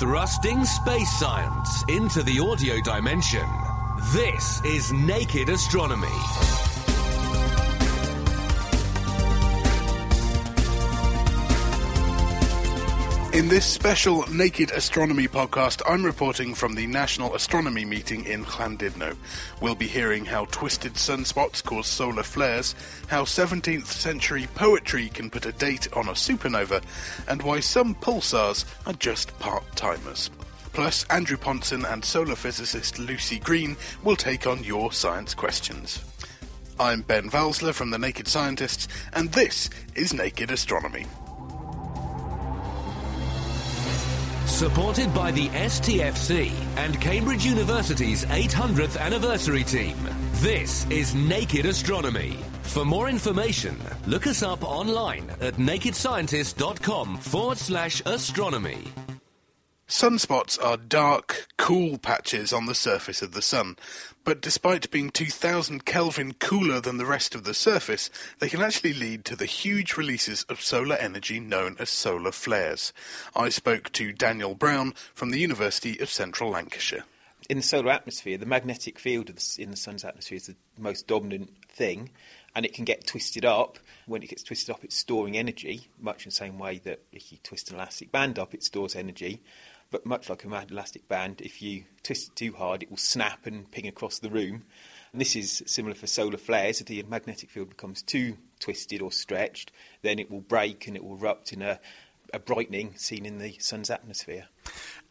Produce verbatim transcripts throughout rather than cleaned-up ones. Thrusting space science into the audio dimension. This is Naked Astronomy. In this special Naked Astronomy podcast, I'm reporting from the National Astronomy Meeting in Llandudno. We'll be hearing how twisted sunspots cause solar flares, how seventeenth century poetry can put a date on a supernova, and why some pulsars are just part-timers. Plus, Andrew Pontzen and solar physicist Lucy Green will take on your science questions. I'm Ben Valsler from The Naked Scientists, and this is Naked Astronomy. Supported by the S T F C and Cambridge University's eight hundredth anniversary team, this is Naked Astronomy. For more information, look us up online at nakedscientist.com forward slash astronomy. Sunspots are dark, cool patches on the surface of the sun, but despite being two thousand Kelvin cooler than the rest of the surface, they can actually lead to the huge releases of solar energy known as solar flares. I spoke to Daniel Brown from the University of Central Lancashire. In the solar atmosphere, the magnetic field in the sun's atmosphere is the most dominant thing, and it can get twisted up. When it gets twisted up, it's storing energy, much in the same way that if you twist an elastic band up, it stores energy. But much like an elastic band, if you twist it too hard, it will snap and ping across the room. And this is similar for solar flares. If the magnetic field becomes too twisted or stretched, then it will break and it will erupt in a, a brightening seen in the sun's atmosphere.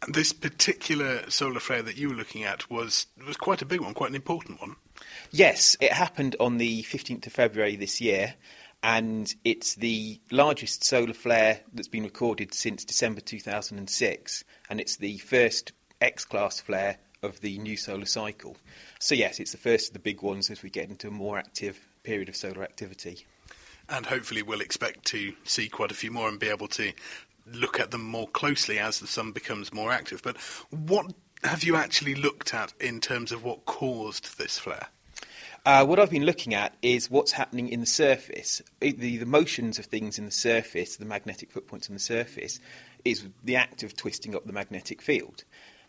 And this particular solar flare that you were looking at was, was quite a big one, quite an important one. Yes, it happened on the fifteenth of February this year, and it's the largest solar flare that's been recorded since December two thousand six, and it's the first X-class flare of the new solar cycle. So yes, it's the first of the big ones as we get into a more active period of solar activity. And hopefully we'll expect to see quite a few more and be able to look at them more closely as the sun becomes more active. But what have you actually looked at in terms of what caused this flare? Uh, what I've been looking at is what's happening in the surface. The, the motions of things in the surface, the magnetic footpoints on the surface, is the act of twisting up the magnetic field.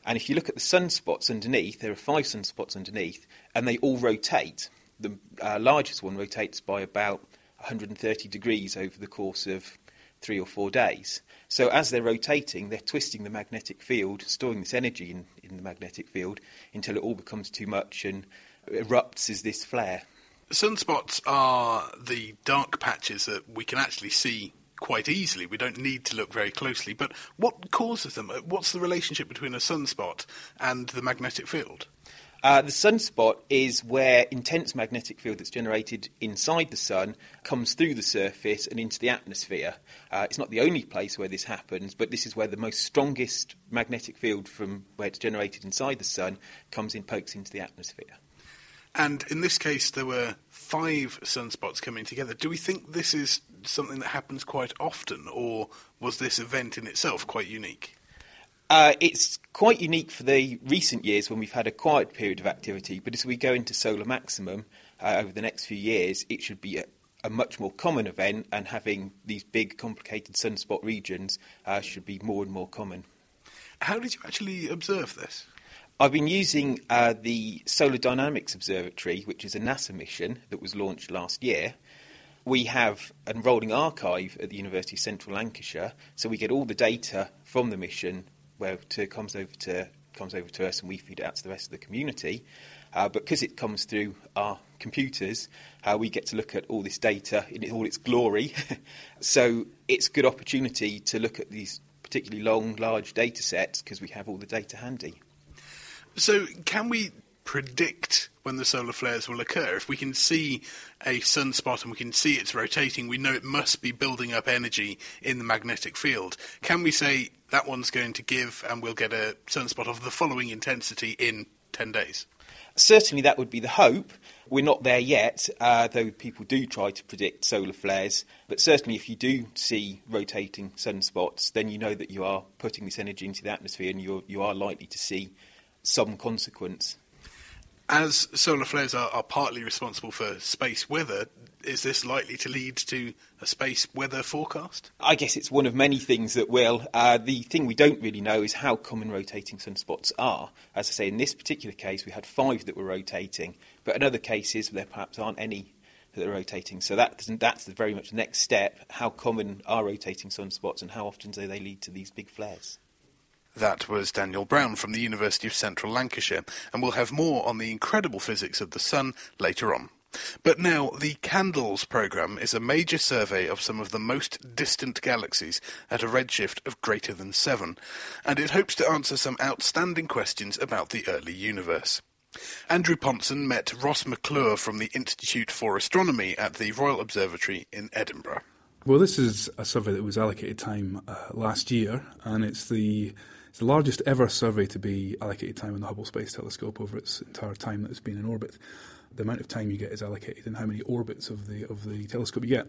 And if you look at the sunspots underneath, there are five sunspots underneath, and they all rotate. The uh, largest one rotates by about one hundred thirty degrees over the course of three or four days. So as they're rotating, they're twisting the magnetic field, storing this energy in, in the magnetic field, until it all becomes too much and erupts as this flare. Sunspots are the dark patches that we can actually see quite easily. We don't need to look very closely. But what causes them? What's the relationship between a sunspot and the magnetic field? Uh, the sunspot is where intense magnetic field that's generated inside the sun comes through the surface and into the atmosphere. Uh, it's not the only place where this happens, but this is where the most strongest magnetic field from where it's generated inside the sun comes and pokes into the atmosphere. And in this case, there were five sunspots coming together. Do we think this is something that happens quite often, or was this event in itself quite unique? Uh, it's quite unique for the recent years when we've had a quiet period of activity, but as we go into solar maximum uh, over the next few years, it should be a, a much more common event, and having these big, complicated sunspot regions uh, should be more and more common. How did you actually observe this? I've been using uh, the Solar Dynamics Observatory, which is a NASA mission that was launched last year. We have a rolling archive at the University of Central Lancashire, so we get all the data from the mission where it comes over to comes over to us and we feed it out to the rest of the community. Uh, but because it comes through our computers, uh, we get to look at all this data in all its glory. So it's a good opportunity to look at these particularly long, large data sets because we have all the data handy. So can we predict when the solar flares will occur. If we can see a sunspot and we can see it's rotating, we know it must be building up energy in the magnetic field. Can we say that one's going to give and we'll get a sunspot of the following intensity in ten days? Certainly that would be the hope. We're not there yet, uh, though people do try to predict solar flares. But certainly if you do see rotating sunspots, then you know that you are putting this energy into the atmosphere and you're, you are likely to see some consequence. As solar flares are, are partly responsible for space weather, is this likely to lead to a space weather forecast? I guess it's one of many things that will. Uh, the thing we don't really know is how common rotating sunspots are. As I say, in this particular case, we had five that were rotating, but in other cases, there perhaps aren't any that are rotating. So that, that's very much the next step. How common are rotating sunspots and how often do they lead to these big flares? That was Daniel Brown from the University of Central Lancashire, and we'll have more on the incredible physics of the sun later on. But now, the CANDLES programme is a major survey of some of the most distant galaxies at a redshift of greater than seven, and it hopes to answer some outstanding questions about the early universe. Andrew Pontzen met Ross McLure from the Institute for Astronomy at the Royal Observatory in Edinburgh. Well, this is a survey that was allocated time uh, last year, and it's the... It's the largest ever survey to be allocated time on the Hubble Space Telescope over its entire time that it's been in orbit. The amount of time you get is allocated and how many orbits of the of the telescope you get.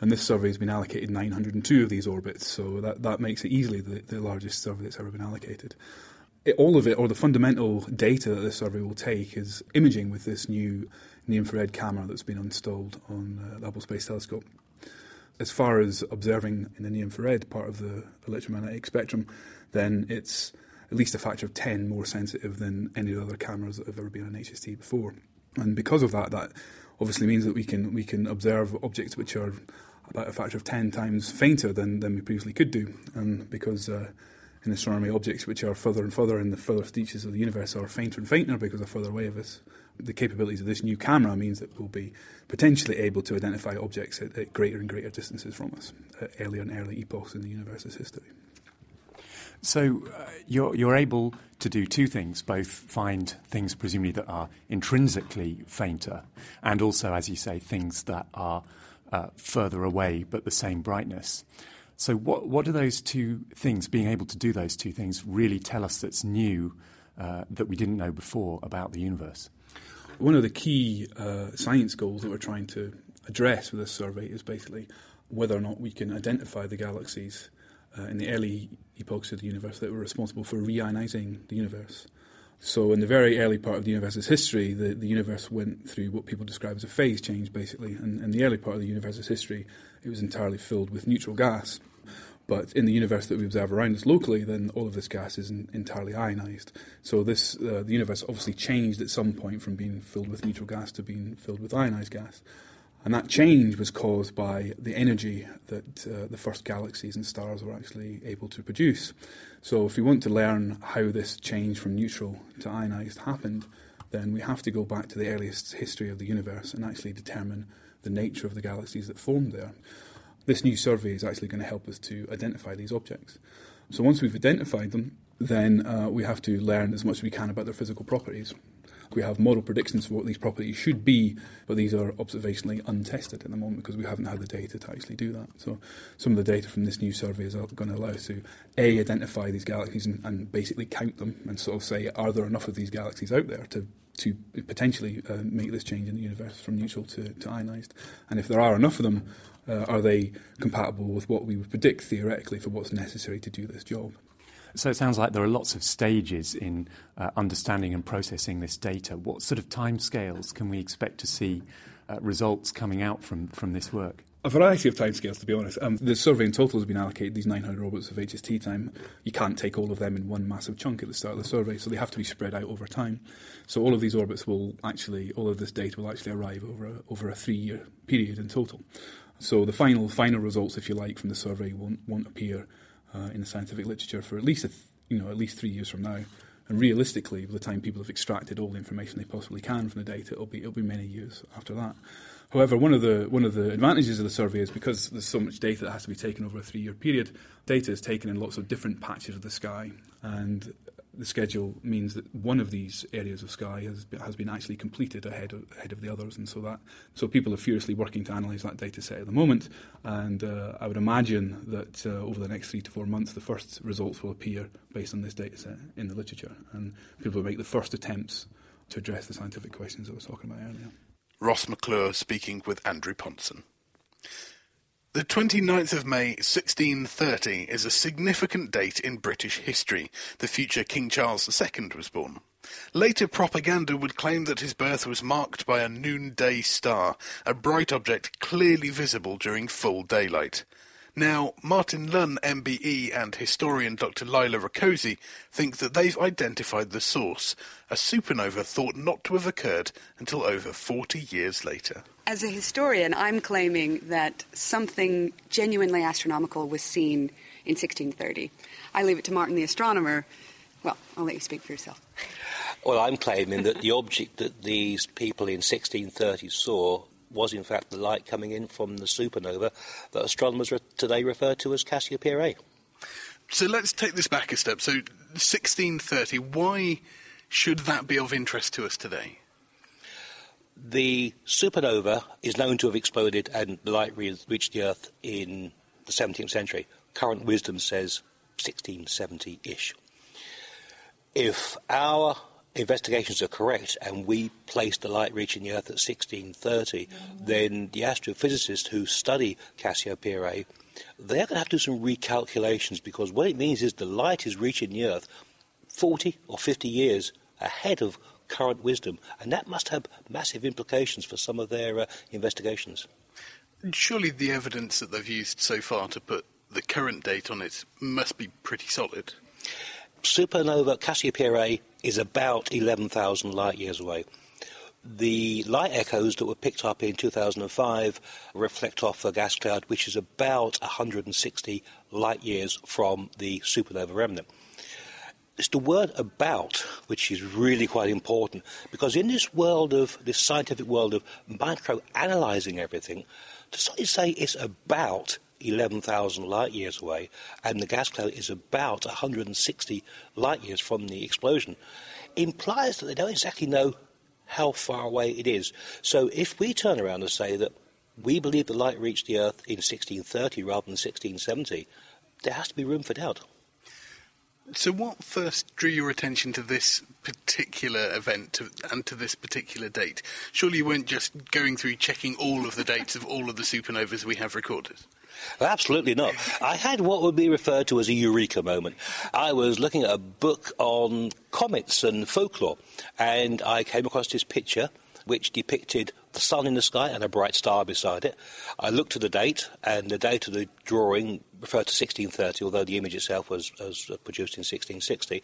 And this survey has been allocated nine hundred two of these orbits, so that, that makes it easily the, the largest survey that's ever been allocated. It, all of it, or the fundamental data that this survey will take, is imaging with this new near-infrared camera that's been installed on uh, the Hubble Space Telescope. As far as observing in the near-infrared part of the electromagnetic spectrum, then it's at least a factor of ten more sensitive than any other cameras that have ever been on H S T before. And because of that, that obviously means that we can we can observe objects which are about a factor of ten times fainter than, than we previously could do. And because uh, in astronomy, objects which are further and further in the furthest reaches of the universe are fainter and fainter because they're further away of us. The capabilities of this new camera means that we'll be potentially able to identify objects at, at greater and greater distances from us, at earlier and earlier epochs in the universe's history. So uh, you're, you're able to do two things, both find things presumably that are intrinsically fainter and also, as you say, things that are uh, further away but the same brightness. So what what do those two things, being able to do those two things, really tell us that's new uh, that we didn't know before about the universe? One of the key uh, science goals that we're trying to address with this survey is basically whether or not we can identify the galaxies uh, in the early epochs of the universe that were responsible for reionizing the universe. So in the very early part of the universe's history, the, the universe went through what people describe as a phase change, basically. And in the early part of the universe's history, it was entirely filled with neutral gas. But in the universe that we observe around us locally, then all of this gas is entirely ionised. So this, uh, the universe obviously changed at some point from being filled with neutral gas to being filled with ionised gas. And that change was caused by the energy that uh, the first galaxies and stars were actually able to produce. So if we want to learn how this change from neutral to ionised happened, then we have to go back to the earliest history of the universe and actually determine the nature of the galaxies that formed there. This new survey is actually going to help us to identify these objects. So once we've identified them, then uh, we have to learn as much as we can about their physical properties. We have model predictions for what these properties should be, but these are observationally untested at the moment because we haven't had the data to actually do that. So some of the data from this new survey is going to allow us to, A, identify these galaxies and, and basically count them and sort of say, are there enough of these galaxies out there to to potentially uh, make this change in the universe from neutral to, to ionised? And if there are enough of them, uh, are they compatible with what we would predict theoretically for what's necessary to do this job? So it sounds like there are lots of stages in uh, understanding and processing this data. What sort of timescales can we expect to see uh, results coming out from, from this work? A variety of timescales, to be honest. Um, the survey in total has been allocated these nine hundred orbits of H S T time. You can't take all of them in one massive chunk at the start of the survey, so they have to be spread out over time. So all of these orbits will actually, all of this data will actually arrive over a, over a three-year period in total. So the final final results, if you like, from the survey won't, won't appear Uh, in the scientific literature for at least a th- you know at least three years from now, and realistically, by the time people have extracted all the information they possibly can from the data, it'll be it'll be many years after that. However, one of the one of the advantages of the survey is because there's so much data that has to be taken over a three-year period. Data is taken in lots of different patches of the sky, and the schedule means that one of these areas of sky has, has been actually completed ahead of, ahead of the others, and so that so people are furiously working to analyse that data set at the moment, and uh, I would imagine that uh, over the next three to four months the first results will appear based on this data set in the literature, and people will make the first attempts to address the scientific questions that I was talking about earlier. Ross McLure speaking with Andrew Pontzen. The twenty-ninth of May, sixteen thirty, is a significant date in British history. The future King Charles the Second was born. Later propaganda would claim that his birth was marked by a noonday star, a bright object clearly visible during full daylight. Now, Martin Lunn, M B E, and historian Doctor Lila Rakoczi think that they've identified the source, a supernova thought not to have occurred until over forty years later. As a historian, I'm claiming that something genuinely astronomical was seen in sixteen thirty. I leave it to Martin the astronomer. Well, I'll let you speak for yourself. Well, I'm claiming that the object that these people in sixteen thirty saw was in fact the light coming in from the supernova that astronomers re- today refer to as Cassiopeia A. So let's take this back a step. So sixteen thirty, why should that be of interest to us today? The supernova is known to have exploded and the light re- reached the Earth in the seventeenth century. Current wisdom says sixteen seventy-ish. If our investigations are correct and we place the light reaching the Earth at sixteen thirty, then the astrophysicists who study Cassiopeia A, they're going to have to do some recalculations, because what it means is the light is reaching the Earth forty or fifty years ahead of current wisdom, and that must have massive implications for some of their uh, investigations. Surely the evidence that they've used so far to put the current date on it must be pretty solid. Supernova Cassiopeia A is about eleven thousand light years away. The light echoes that were picked up in two thousand five reflect off a gas cloud which is about one hundred sixty light years from the supernova remnant. It's the word "about" which is really quite important, because in this world of, this scientific world of micro-analysing everything, to suddenly say it's about eleven thousand light years away and the gas cloud is about one hundred sixty light years from the explosion implies that they don't exactly know how far away it is. So if we turn around and say that we believe the light reached the Earth in sixteen thirty rather than sixteen seventy, there has to be room for doubt. So what first drew your attention to this particular event to, and to this particular date? Surely you weren't just going through checking all of the dates of all of the supernovas we have recorded? Well, absolutely not. I had what would be referred to as a eureka moment. I was looking at a book on comets and folklore, and I came across this picture which depicted the sun in the sky and a bright star beside it. I looked at the date, and the date of the drawing referred to sixteen thirty, although the image itself was, was produced in sixteen sixty.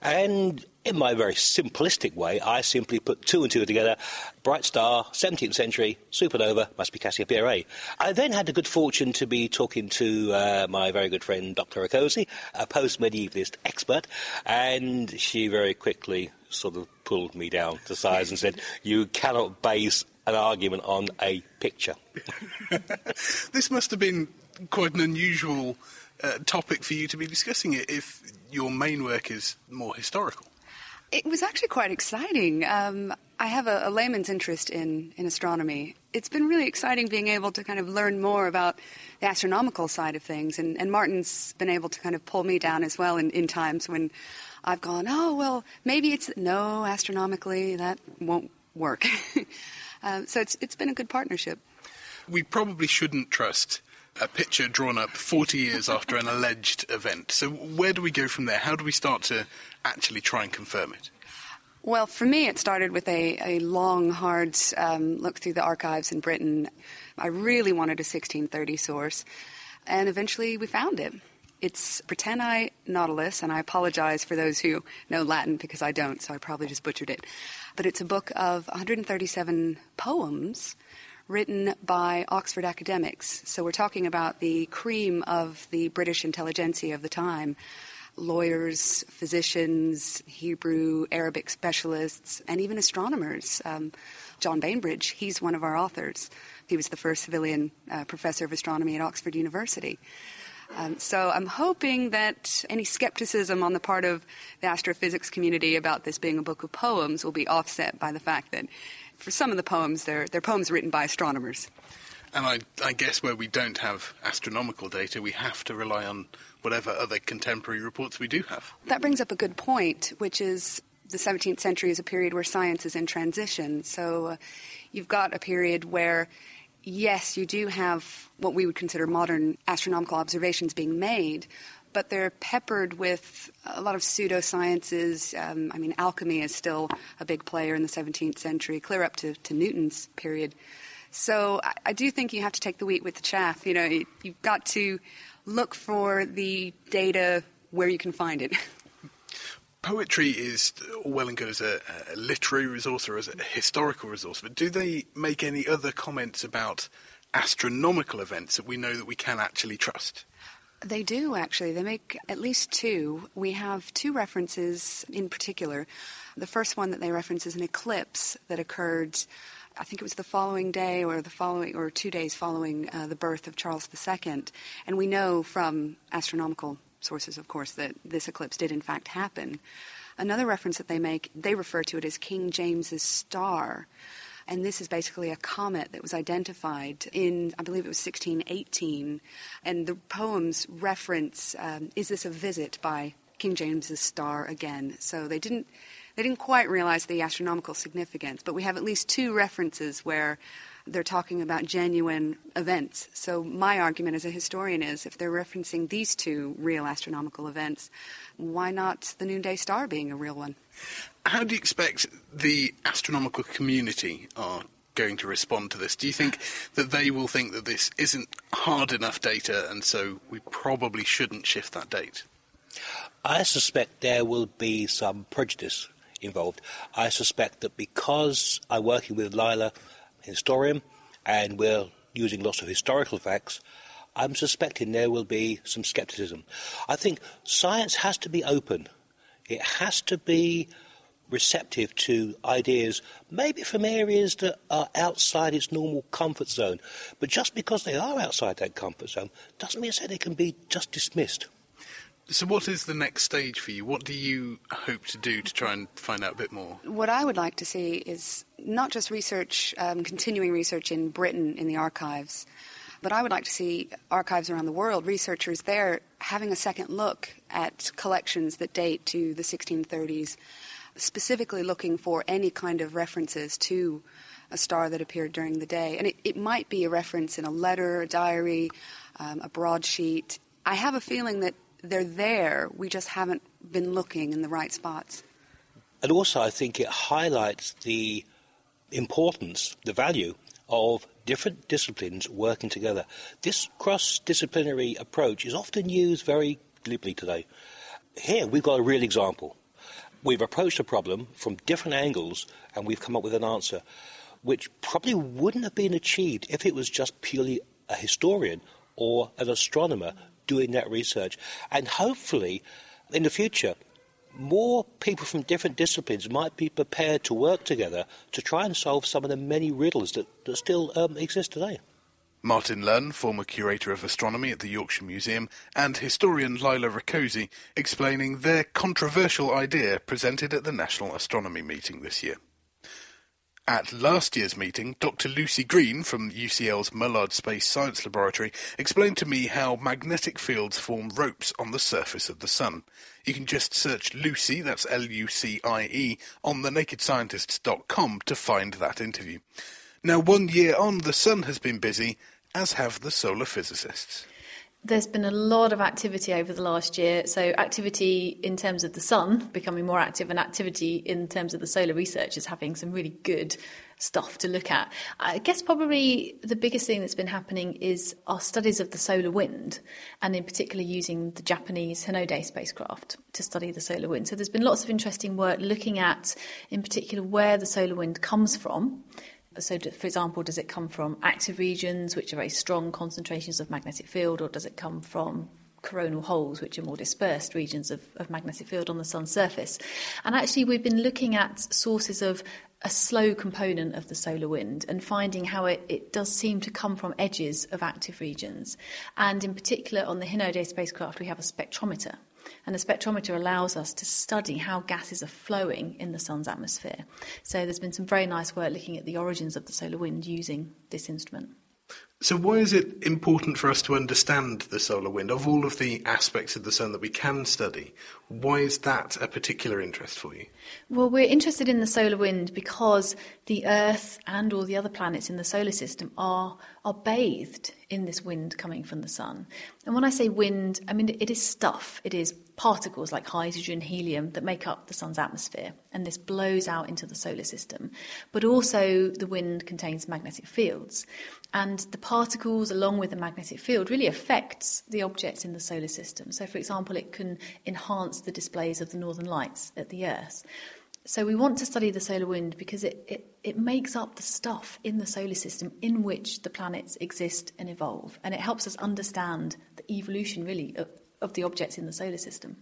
And in my very simplistic way, I simply put two and two together. Bright star, seventeenth century, supernova, must be Cassiopeia A. I then had the good fortune to be talking to uh, my very good friend Doctor Rakoczi, a post-medievalist expert, and she very quickly sort of pulled me down to size and said, "You cannot base an argument on a picture." This must have been quite an unusual uh, topic for you to be discussing it if your main work is more historical. It was actually quite exciting. Um, I have a, a layman's interest in, in astronomy. It's been really exciting being able to kind of learn more about the astronomical side of things, and, and Martin's been able to kind of pull me down as well in, in times when I've gone, oh, well, maybe it's... No, astronomically, that won't work. Uh, so it's it's been a good partnership. We probably shouldn't trust a picture drawn up forty years after an alleged event. So where do we go from there? How do we start to actually try and confirm it? Well, for me, it started with a, a long, hard um, look through the archives in Britain. I really wanted a sixteen thirty source, and eventually we found it. It's Britanniae Nautilus, and I apologize for those who know Latin because I don't, so I probably just butchered it. But it's a book of one hundred thirty-seven poems written by Oxford academics. So we're talking about the cream of the British intelligentsia of the time. Lawyers, physicians, Hebrew, Arabic specialists, and even astronomers. Um, John Bainbridge, he's one of our authors. He was the first civilian uh, professor of astronomy at Oxford University. Um, so I'm hoping that any skepticism on the part of the astrophysics community about this being a book of poems will be offset by the fact that for some of the poems, they're, they're poems written by astronomers. And I, I guess where we don't have astronomical data, we have to rely on whatever other contemporary reports we do have. That brings up a good point, which is the seventeenth century is a period where science is in transition. So uh, you've got a period where, yes, you do have what we would consider modern astronomical observations being made, but they're peppered with a lot of pseudosciences. Um, I mean, alchemy is still a big player in the seventeenth century, clear up to, to Newton's period. So I, I do think you have to take the wheat with the chaff. You know, you, you've got to look for the data where you can find it. Poetry is well and good as a, a literary resource or as a historical resource, but do they make any other comments about astronomical events that we know that we can actually trust? They do, actually. They make at least two. We have two references in particular. The first one that they reference is an eclipse that occurred, I think it was the following day or the following or two days following uh, the birth of Charles the Second, and we know from astronomical sources, of course, that this eclipse did in fact happen. Another reference that they make, they refer to it as King James's star, and this is basically a comet that was identified in, I believe it was sixteen eighteen, and the poems reference, um, is this a visit by King James's star again? So they didn't They didn't quite realize the astronomical significance, but we have at least two references where they're talking about genuine events. So my argument as a historian is, if they're referencing these two real astronomical events, why not the noonday star being a real one? How do you expect the astronomical community are going to respond to this? Do you think that they will think that this isn't hard enough data and so we probably shouldn't shift that date? I suspect there will be some prejudice involved. I suspect that because I'm working with Lila, historian, and we're using lots of historical facts, I'm suspecting there will be some scepticism. I think science has to be open. It has to be receptive to ideas, maybe from areas that are outside its normal comfort zone. But just because they are outside that comfort zone doesn't mean that they can be just dismissed. So what is the next stage for you? What do you hope to do to try and find out a bit more? What I would like to see is not just research, um, continuing research in Britain in the archives, but I would like to see archives around the world, researchers there having a second look at collections that date to the sixteen thirties, specifically looking for any kind of references to a star that appeared during the day. And it, it might be a reference in a letter, a diary, um, a broadsheet. I have a feeling that they're there, we just haven't been looking in the right spots. And also I think it highlights the importance, the value of different disciplines working together. This cross-disciplinary approach is often used very glibly today. Here we've got a real example. We've approached a problem from different angles and we've come up with an answer which probably wouldn't have been achieved if it was just purely a historian or an astronomer doing that research. And hopefully, in the future, more people from different disciplines might be prepared to work together to try and solve some of the many riddles that, that still um, exist today. Martin Lunn, former curator of astronomy at the Yorkshire Museum, and historian Lila Rakoczi explaining their controversial idea presented at the National Astronomy Meeting this year. At last year's meeting, Doctor Lucy Green from U C L's Mullard Space Science Laboratory explained to me how magnetic fields form ropes on the surface of the Sun. You can just search Lucy, that's L U C I E, on the naked scientists dot com to find that interview. Now, one year on, the Sun has been busy, as have the solar physicists. There's been a lot of activity over the last year. So activity in terms of the sun becoming more active and activity in terms of the solar research is having some really good stuff to look at. I guess probably the biggest thing that's been happening is our studies of the solar wind, and in particular using the Japanese Hinode spacecraft to study the solar wind. So there's been lots of interesting work looking at, in particular, where the solar wind comes from. So, for example, does it come from active regions, which are very strong concentrations of magnetic field, or does it come from coronal holes, which are more dispersed regions of, of magnetic field on the sun's surface. And actually, we've been looking at sources of a slow component of the solar wind and finding how it, it does seem to come from edges of active regions. And in particular, on the Hinode spacecraft, we have a spectrometer. And the spectrometer allows us to study how gases are flowing in the sun's atmosphere. So there's been some very nice work looking at the origins of the solar wind using this instrument. So why is it important for us to understand the solar wind? Of all of the aspects of the sun that we can study, why is that a particular interest for you? Well, we're interested in the solar wind because the Earth and all the other planets in the solar system are are bathed in this wind coming from the sun. And when I say wind, I mean it is stuff. It is particles like hydrogen, helium that make up the sun's atmosphere, and this blows out into the solar system. But also the wind contains magnetic fields, and the particles along with the magnetic field really affects the objects in the solar system. So, for example, it can enhance the displays of the northern lights at the Earth. So we want to study the solar wind because it, it, it makes up the stuff in the solar system in which the planets exist and evolve, and it helps us understand the evolution, really, of, of the objects in the solar system.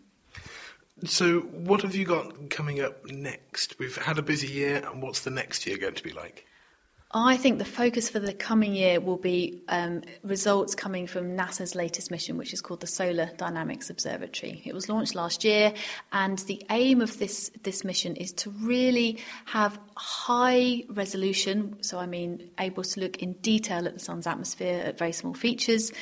So what have you got coming up next? We've had a busy year, and what's the next year going to be like? I think the focus for the coming year will be um, results coming from NASA's latest mission, which is called the Solar Dynamics Observatory. It was launched last year, and the aim of this, this mission is to really have high resolution, so I mean able to look in detail at the sun's atmosphere at very small features,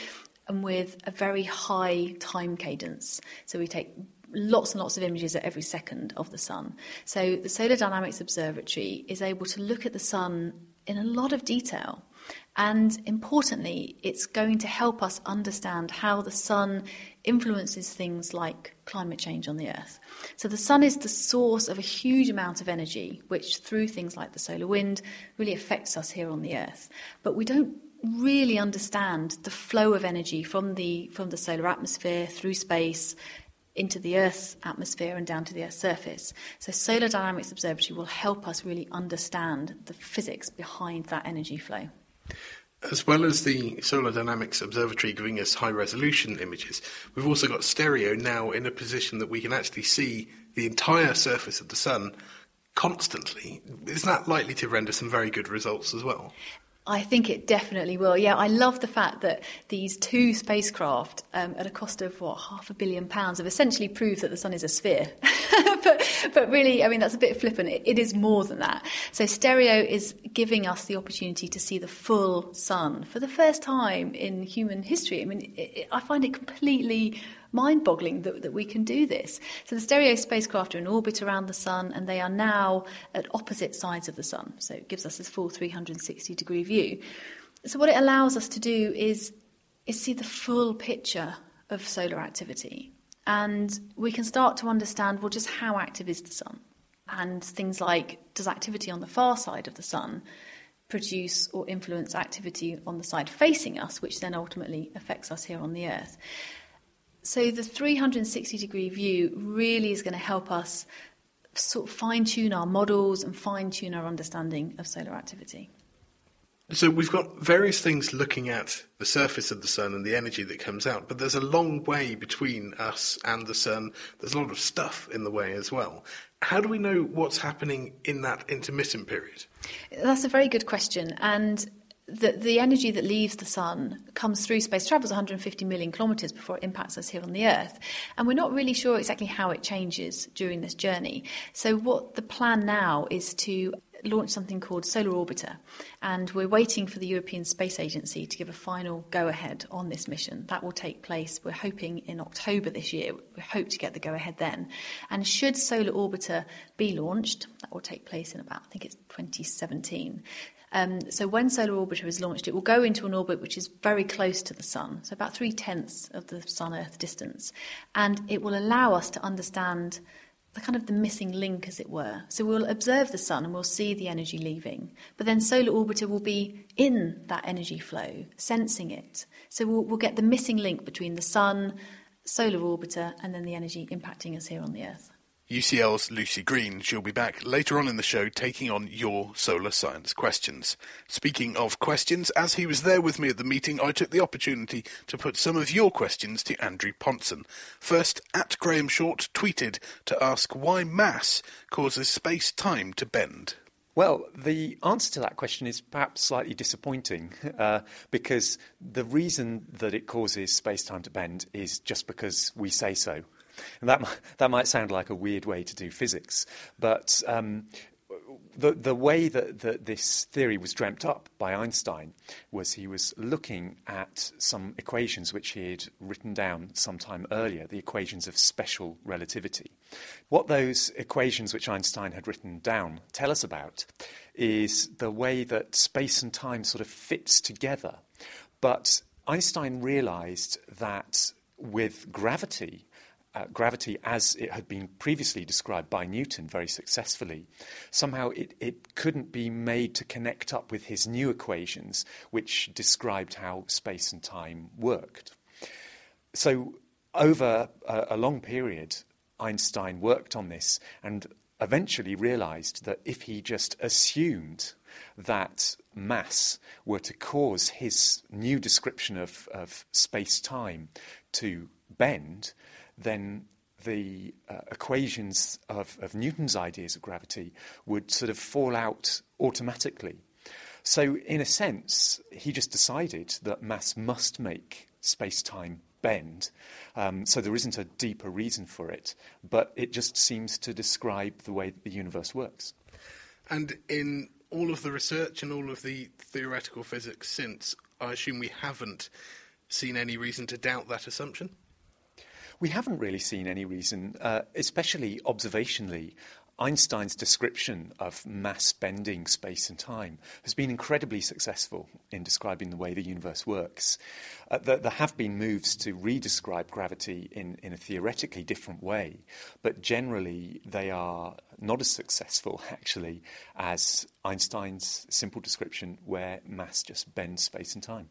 and with a very high time cadence. So we take lots and lots of images at every second of the sun. So the Solar Dynamics Observatory is able to look at the sun in a lot of detail, and importantly, it's going to help us understand how the sun influences things like climate change on the Earth. So the sun is the source of a huge amount of energy, which through things like the solar wind really affects us here on the Earth. But we don't really understand the flow of energy from the from the solar atmosphere through space into the Earth's atmosphere and down to the Earth's surface. So Solar Dynamics Observatory will help us really understand the physics behind that energy flow. As well as the Solar Dynamics Observatory giving us high-resolution images, we've also got stereo now in a position that we can actually see the entire surface of the sun constantly. Is that likely to render some very good results as well? I think it definitely will. Yeah, I love the fact that these two spacecraft, um, at a cost of, what, half a billion pounds, have essentially proved that the sun is a sphere. but but really, I mean, that's a bit flippant. It, it is more than that. So stereo is giving us the opportunity to see the full sun for the first time in human history. I mean, it, it, I find it completely mind-boggling that, that we can do this. So the stereo spacecraft are in orbit around the sun, and they are now at opposite sides of the sun. So it gives us this full three hundred sixty degree view. So what it allows us to do is, is see the full picture of solar activity. And we can start to understand, well, just how active is the sun? And things like, does activity on the far side of the sun produce or influence activity on the side facing us, which then ultimately affects us here on the Earth? So the three hundred sixty degree view really is going to help us sort of fine-tune our models and fine-tune our understanding of solar activity. So we've got various things looking at the surface of the sun and the energy that comes out, but there's a long way between us and the sun. There's a lot of stuff in the way as well. How do we know what's happening in that intermittent period? That's a very good question, and The, the energy that leaves the sun comes through space, travels one hundred fifty million kilometres before it impacts us here on the Earth. And we're not really sure exactly how it changes during this journey. So what the plan now is to launch something called Solar Orbiter. And we're waiting for the European Space Agency to give a final go-ahead on this mission. That will take place, we're hoping, in October this year. We hope to get the go-ahead then. And should Solar Orbiter be launched, that will take place in about, I think it's twenty seventeen. Um, so when Solar Orbiter is launched, it will go into an orbit which is very close to the sun, so about three-tenths of the Sun-Earth distance, and it will allow us to understand the kind of the missing link, as it were. So we'll observe the sun and we'll see the energy leaving, but then Solar Orbiter will be in that energy flow, sensing it. So we'll, we'll get the missing link between the sun, Solar Orbiter, and then the energy impacting us here on the Earth. U C L's Lucy Green. She'll be back later on in the show taking on your solar science questions. Speaking of questions, as he was there with me at the meeting, I took the opportunity to put some of your questions to Andrew Pontzen. First, at Graham Short tweeted to ask why mass causes space-time to bend. Well, the answer to that question is perhaps slightly disappointing uh, because the reason that it causes space-time to bend is just because we say so. And that might, that might sound like a weird way to do physics, but um, the the way that, that this theory was dreamt up by Einstein was he was looking at some equations which he had written down sometime earlier, the equations of special relativity. What those equations which Einstein had written down tell us about is the way that space and time sort of fits together. But Einstein realised that with gravity... Uh, gravity, as it had been previously described by Newton very successfully, somehow it, it couldn't be made to connect up with his new equations, which described how space and time worked. So over a, a long period, Einstein worked on this and eventually realised that if he just assumed that mass were to cause his new description of, of space-time to bend, then the uh, equations of, of Newton's ideas of gravity would sort of fall out automatically. So in a sense, he just decided that mass must make space-time bend. Um, so there isn't a deeper reason for it, but it just seems to describe the way that the universe works. And in all of the research and all of the theoretical physics since, I assume we haven't seen any reason to doubt that assumption? We haven't really seen any reason, uh, especially observationally. Einstein's description of mass bending space and time has been incredibly successful in describing the way the universe works. Uh, there, there have been moves to re-describe gravity in, in a theoretically different way, but generally they are not as successful, actually, as Einstein's simple description where mass just bends space and time.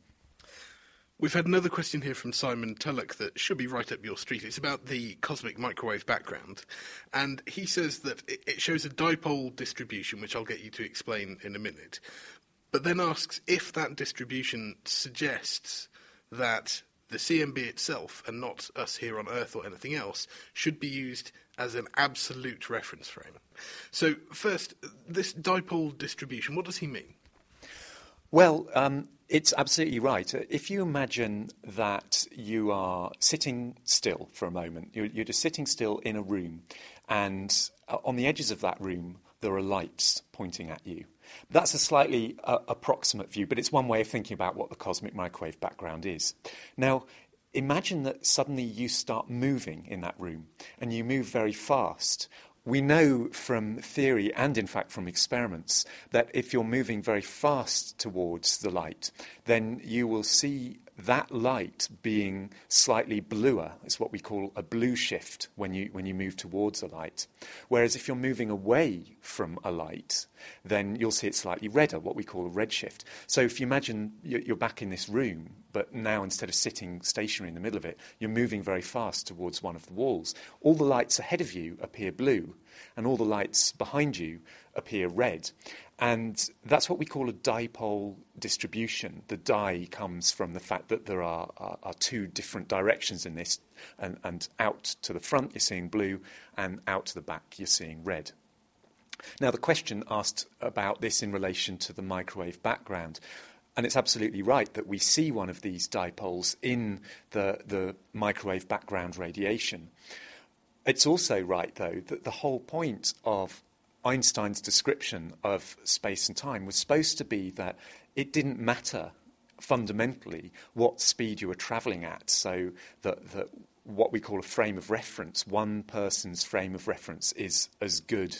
We've had another question here from Simon Tullock that should be right up your street. It's about the cosmic microwave background. And he says that it shows a dipole distribution, which I'll get you to explain in a minute, but then asks if that distribution suggests that the C M B itself, and not us here on Earth or anything else, should be used as an absolute reference frame. So first, this dipole distribution, what does he mean? Well, um, it's absolutely right. If you imagine that you are sitting still for a moment, you're, you're just sitting still in a room, and on the edges of that room, there are lights pointing at you. That's a slightly uh, approximate view, but it's one way of thinking about what the cosmic microwave background is. Now, imagine that suddenly you start moving in that room, and you move very fast. We know from theory and, in fact, from experiments that if you're moving very fast towards the light, then you will see that light being slightly bluer. It's what we call a blue shift when you when you move towards a light. Whereas if you're moving away from a light, then you'll see it slightly redder, what we call a red shift. So if you imagine you're back in this room, but now instead of sitting stationary in the middle of it, you're moving very fast towards one of the walls. All the lights ahead of you appear blue, and all the lights behind you appear red. And that's what we call a dipole distribution. The di comes from the fact that there are, are, are two different directions in this, and, and out to the front you're seeing blue, and out to the back you're seeing red. Now, the question asked about this in relation to the microwave background, and it's absolutely right that we see one of these dipoles in the, the microwave background radiation. It's also right, though, that the whole point of Einstein's description of space and time was supposed to be that it didn't matter fundamentally what speed you were travelling at, so that, that what we call a frame of reference, one person's frame of reference is as good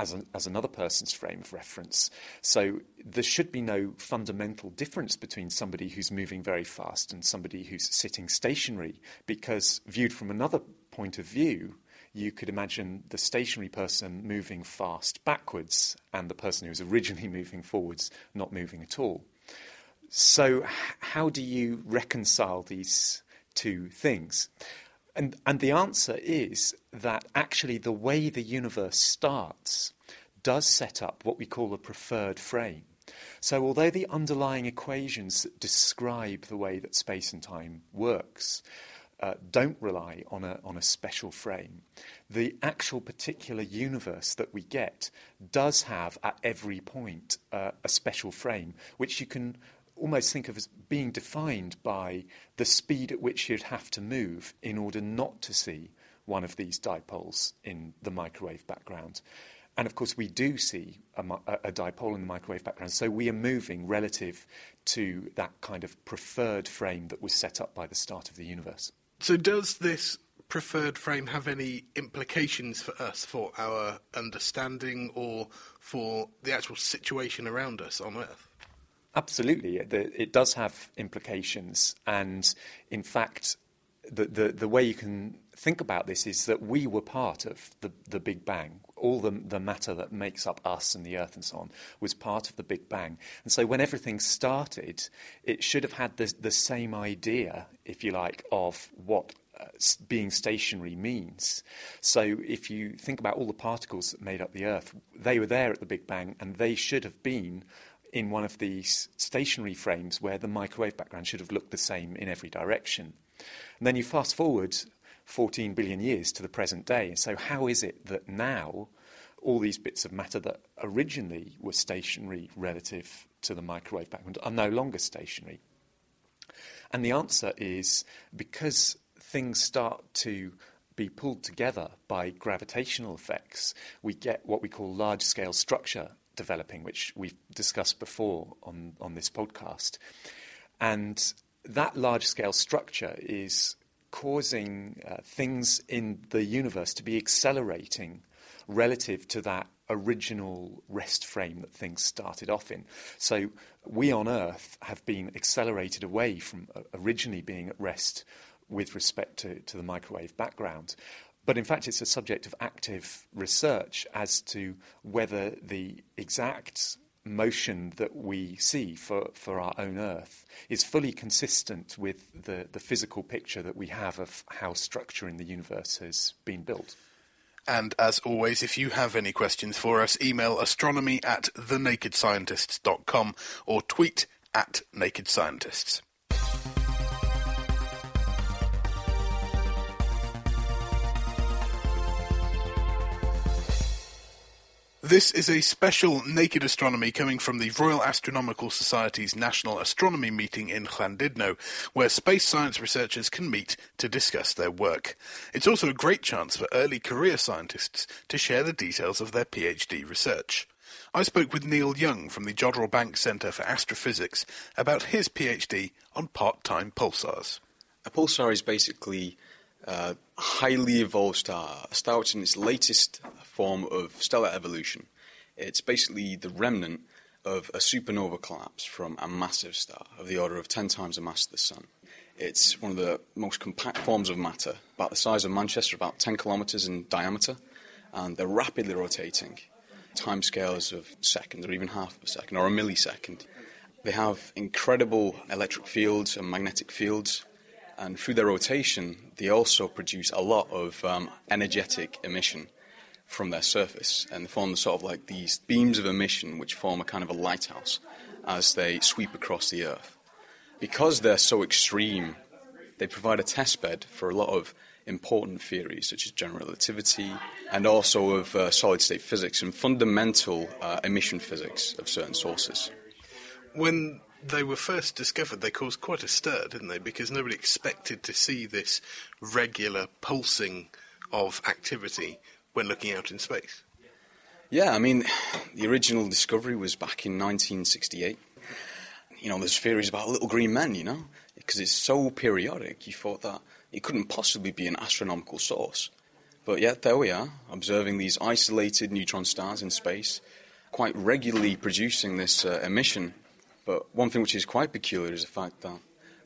As, an, as another person's frame of reference. So there should be no fundamental difference between somebody who's moving very fast and somebody who's sitting stationary, because viewed from another point of view, you could imagine the stationary person moving fast backwards and the person who was originally moving forwards not moving at all. So h- how do you reconcile these two things? And, and the answer is that actually the way the universe starts does set up what we call a preferred frame. So although the underlying equations that describe the way that space and time works uh, don't rely on a, on a special frame, the actual particular universe that we get does have at every point uh, a special frame, which you can almost think of as being defined by the speed at which you'd have to move in order not to see one of these dipoles in the microwave background. And, of course, we do see a, a dipole in the microwave background, so we are moving relative to that kind of preferred frame that was set up by the start of the universe. So does this preferred frame have any implications for us, for our understanding or for the actual situation around us on Earth? Absolutely. It, it does have implications. And, in fact, the, the, the way you can think about this is that we were part of the, the Big Bang. All the, the matter that makes up us and the Earth and so on was part of the Big Bang. And so when everything started, it should have had the, the same idea, if you like, of what uh, being stationary means. So if you think about all the particles that made up the Earth, they were there at the Big Bang and they should have been in one of these stationary frames where the microwave background should have looked the same in every direction. And then you fast forward fourteen billion years to the present day. So how is it that now all these bits of matter that originally were stationary relative to the microwave background are no longer stationary? And the answer is because things start to be pulled together by gravitational effects, we get what we call large-scale structure developing, which we've discussed before on, on this podcast. And that large-scale structure is causing uh, things in the universe to be accelerating relative to that original rest frame that things started off in. So we on Earth have been accelerated away from uh, originally being at rest with respect to, to the microwave background. But in fact, it's a subject of active research as to whether the exact motion that we see for, for our own Earth is fully consistent with the, the physical picture that we have of how structure in the universe has been built. And as always, if you have any questions for us, email astronomy at the naked scientists dot com or tweet at Naked Scientists. This is a special Naked Astronomy coming from the Royal Astronomical Society's National Astronomy Meeting in Llandudno, where space science researchers can meet to discuss their work. It's also a great chance for early career scientists to share the details of their PhD research. I spoke with Neil Young from the Jodrell Bank Centre for Astrophysics about his PhD on part-time pulsars. A pulsar is basically a highly evolved star, a star which in its latest form of stellar evolution. It's basically the remnant of a supernova collapse from a massive star of the order of ten times the mass of the Sun. It's one of the most compact forms of matter, about the size of Manchester, about ten kilometres in diameter, and they're rapidly rotating, time scales of seconds or even half a second or a millisecond. They have incredible electric fields and magnetic fields, and through their rotation they also produce a lot of um, energetic emission from their surface, and they form sort of like these beams of emission which form a kind of a lighthouse as they sweep across the Earth. Because they're so extreme, they provide a testbed for a lot of important theories such as general relativity and also of uh, solid-state physics and fundamental uh, emission physics of certain sources. When they were first discovered, they caused quite a stir, didn't they? Because nobody expected to see this regular pulsing of activity when looking out in space. Yeah, I mean, the original discovery was back in nineteen sixty-eight. You know, there's theories about little green men, you know, because it's so periodic, you thought that it couldn't possibly be an astronomical source. But yet, there we are, observing these isolated neutron stars in space, quite regularly producing this uh, emission. But one thing which is quite peculiar is the fact that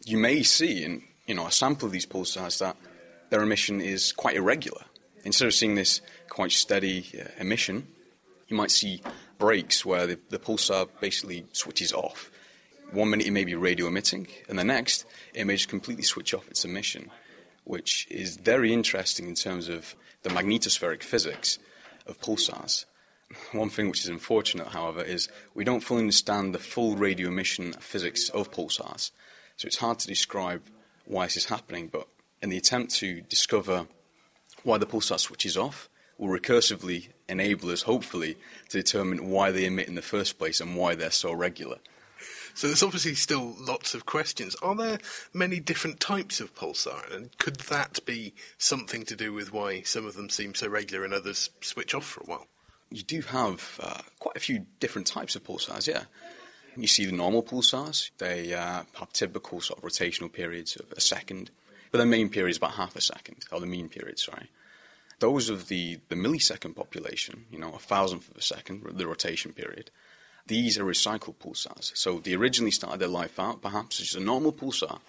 you may see in, you know, a sample of these pulsars that their emission is quite irregular. Instead of seeing this quite steady uh, emission, you might see breaks where the, the pulsar basically switches off. One minute it may be radio emitting, and the next it may just completely switch off its emission, which is very interesting in terms of the magnetospheric physics of pulsars. One thing which is unfortunate, however, is we don't fully understand the full radio emission physics of pulsars. So it's hard to describe why this is happening, but in the attempt to discover why the pulsar switches off will recursively enable us, hopefully, to determine why they emit in the first place and why they're so regular. So there's obviously still lots of questions. Are there many different types of pulsar? And could that be something to do with why some of them seem so regular and others switch off for a while? You do have uh, quite a few different types of pulsars, yeah. You see the normal pulsars. They uh, have typical sort of rotational periods of a second, but their main period is about half a second, or the mean period, sorry. Those of the, the millisecond population, you know, a thousandth of a second, the rotation period, these are recycled pulsars. So they originally started their life out, perhaps, as a normal pulsar,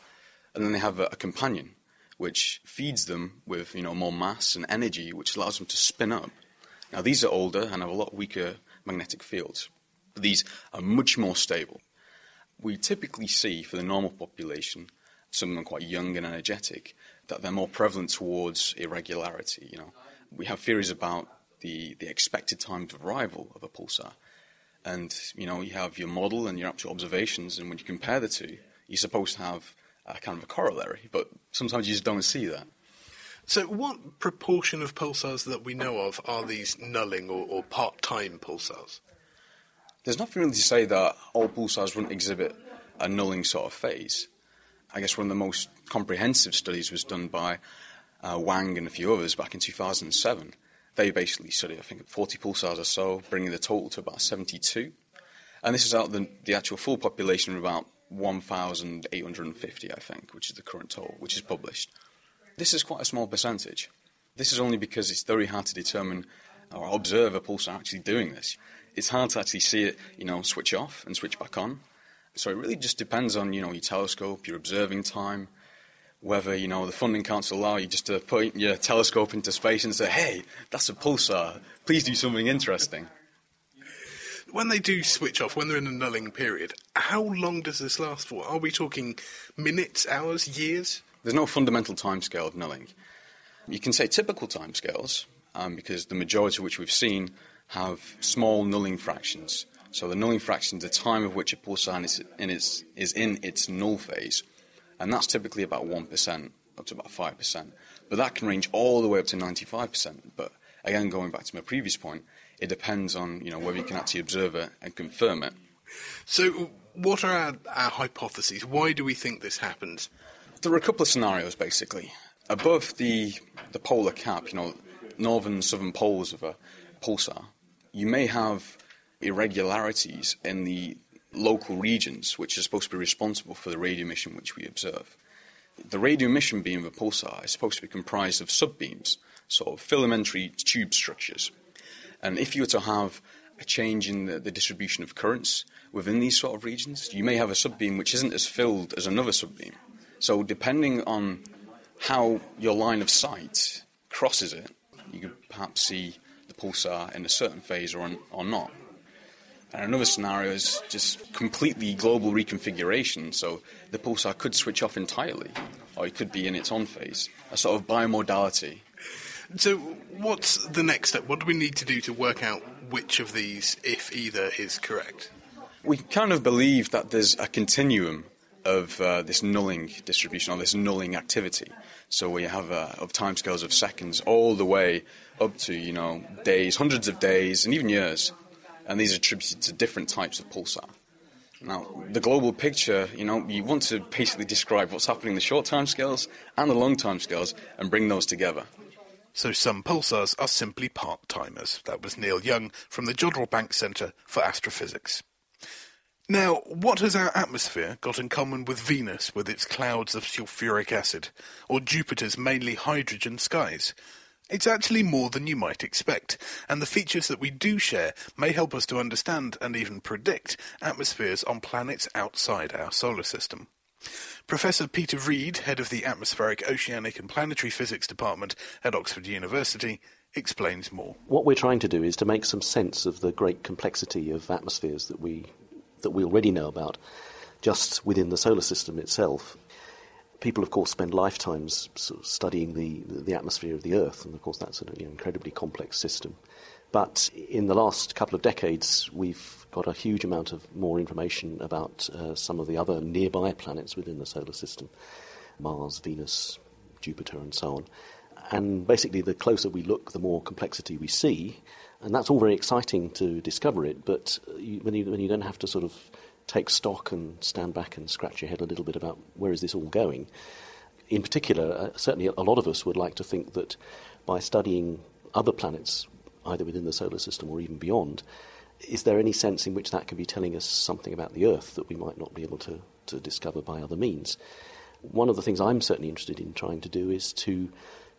and then they have a, a companion, which feeds them with, you know, more mass and energy, which allows them to spin up. Now, these are older and have a lot weaker magnetic fields, but these are much more stable. We typically see, for the normal population, some of them quite young and energetic, that they're more prevalent towards irregularity. You know, we have theories about the, the expected time of arrival of a pulsar. And, you know, you have your model and your actual observations, and when you compare the two, you're supposed to have a kind of a corollary, but sometimes you just don't see that. So what proportion of pulsars that we know of are these nulling or, or part-time pulsars? There's nothing really to say that all pulsars wouldn't exhibit a nulling sort of phase. I guess one of the most comprehensive studies was done by uh, Wang and a few others back in two thousand seven. They basically studied, I think, forty pulsars or so, bringing the total to about seventy-two. And this is out the, the actual full population of about one thousand eight hundred fifty, I think, which is the current total, which is published. This is quite a small percentage. This is only because it's very hard to determine or observe a pulsar actually doing this. It's hard to actually see it, you know, switch off and switch back on. So it really just depends on, you know, your telescope, your observing time, whether, you know, the funding can't allow you just to put your telescope into space and say, hey, that's a pulsar, please do something interesting. When they do switch off, when they're in a nulling period, how long does this last for? Are we talking minutes, hours, years? There's no fundamental timescale of nulling. You can say typical timescales, um, because the majority of which we've seen have small nulling fractions. So the nulling fraction is the time of which a pulsar is in its, is in its null phase, and that's typically about one percent, up to about five percent. But that can range all the way up to ninety-five percent. But again, going back to my previous point, it depends on, you know, whether you can actually observe it and confirm it. So what are our, our hypotheses? Why do we think this happens? There are a couple of scenarios, basically. Above the, the polar cap, you know, northern and southern poles of a pulsar, you may have irregularities in the local regions which are supposed to be responsible for the radio emission which we observe. The radio emission beam of a pulsar is supposed to be comprised of subbeams, sort of filamentary tube structures. And if you were to have a change in the, the distribution of currents within these sort of regions, you may have a subbeam which isn't as filled as another subbeam. So depending on how your line of sight crosses it, you could perhaps see the pulsar in a certain phase or, an, or not. And another scenario is just completely global reconfiguration. So the pulsar could switch off entirely, or it could be in its on phase, a sort of bimodality. So what's the next step? What do we need to do to work out which of these, if either, is correct? We kind of believe that there's a continuum of uh, this nulling distribution, or this nulling activity. So we have uh, of timescales of seconds all the way up to, you know, days, hundreds of days, and even years. And these are attributed to different types of pulsar. Now, the global picture, you know, you want to basically describe what's happening in the short timescales and the long timescales and bring those together. So some pulsars are simply part-timers. That was Neil Young from the Jodrell Bank Centre for Astrophysics. Now, what has our atmosphere got in common with Venus with its clouds of sulfuric acid, or Jupiter's mainly hydrogen skies? It's actually more than you might expect, and the features that we do share may help us to understand and even predict atmospheres on planets outside our solar system. Professor Peter Reid, head of the Atmospheric, Oceanic and Planetary Physics Department at Oxford University, explains more. What we're trying to do is to make some sense of the great complexity of atmospheres that we that we already know about just within the solar system itself. people, of course, spend lifetimes sort of studying the the atmosphere of the Earth, and of course that's an you know, incredibly complex system. But in the last couple of decades, we've got a huge amount of more information about uh, some of the other nearby planets within the solar system, Mars, Venus, Jupiter, and so on. And basically, the closer we look, the more complexity we see, and that's all very exciting to discover it. But you, when you when you then have to sort of take stock and stand back and scratch your head a little bit about where is this all going. In particular, uh, certainly a lot of us would like to think that by studying other planets, either within the solar system or even beyond, is there any sense in which that could be telling us something about the Earth that we might not be able to, to discover by other means? One of the things I'm certainly interested in trying to do is to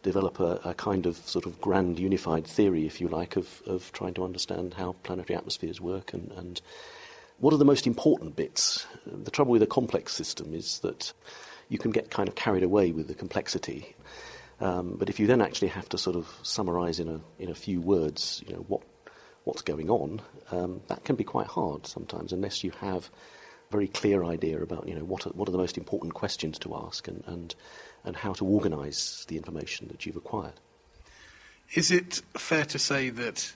develop a, a kind of sort of grand unified theory, if you like, of, of trying to understand how planetary atmospheres work and, and what are the most important bits. The trouble with a complex system is that you can get kind of carried away with the complexity. Um, but if you then actually have to sort of summarise in a in a few words, you know, what what's going on, um, that can be quite hard sometimes, unless you have a very clear idea about, you know, what are, what are the most important questions to ask and, and, and how to organise the information that you've acquired. Is it fair to say that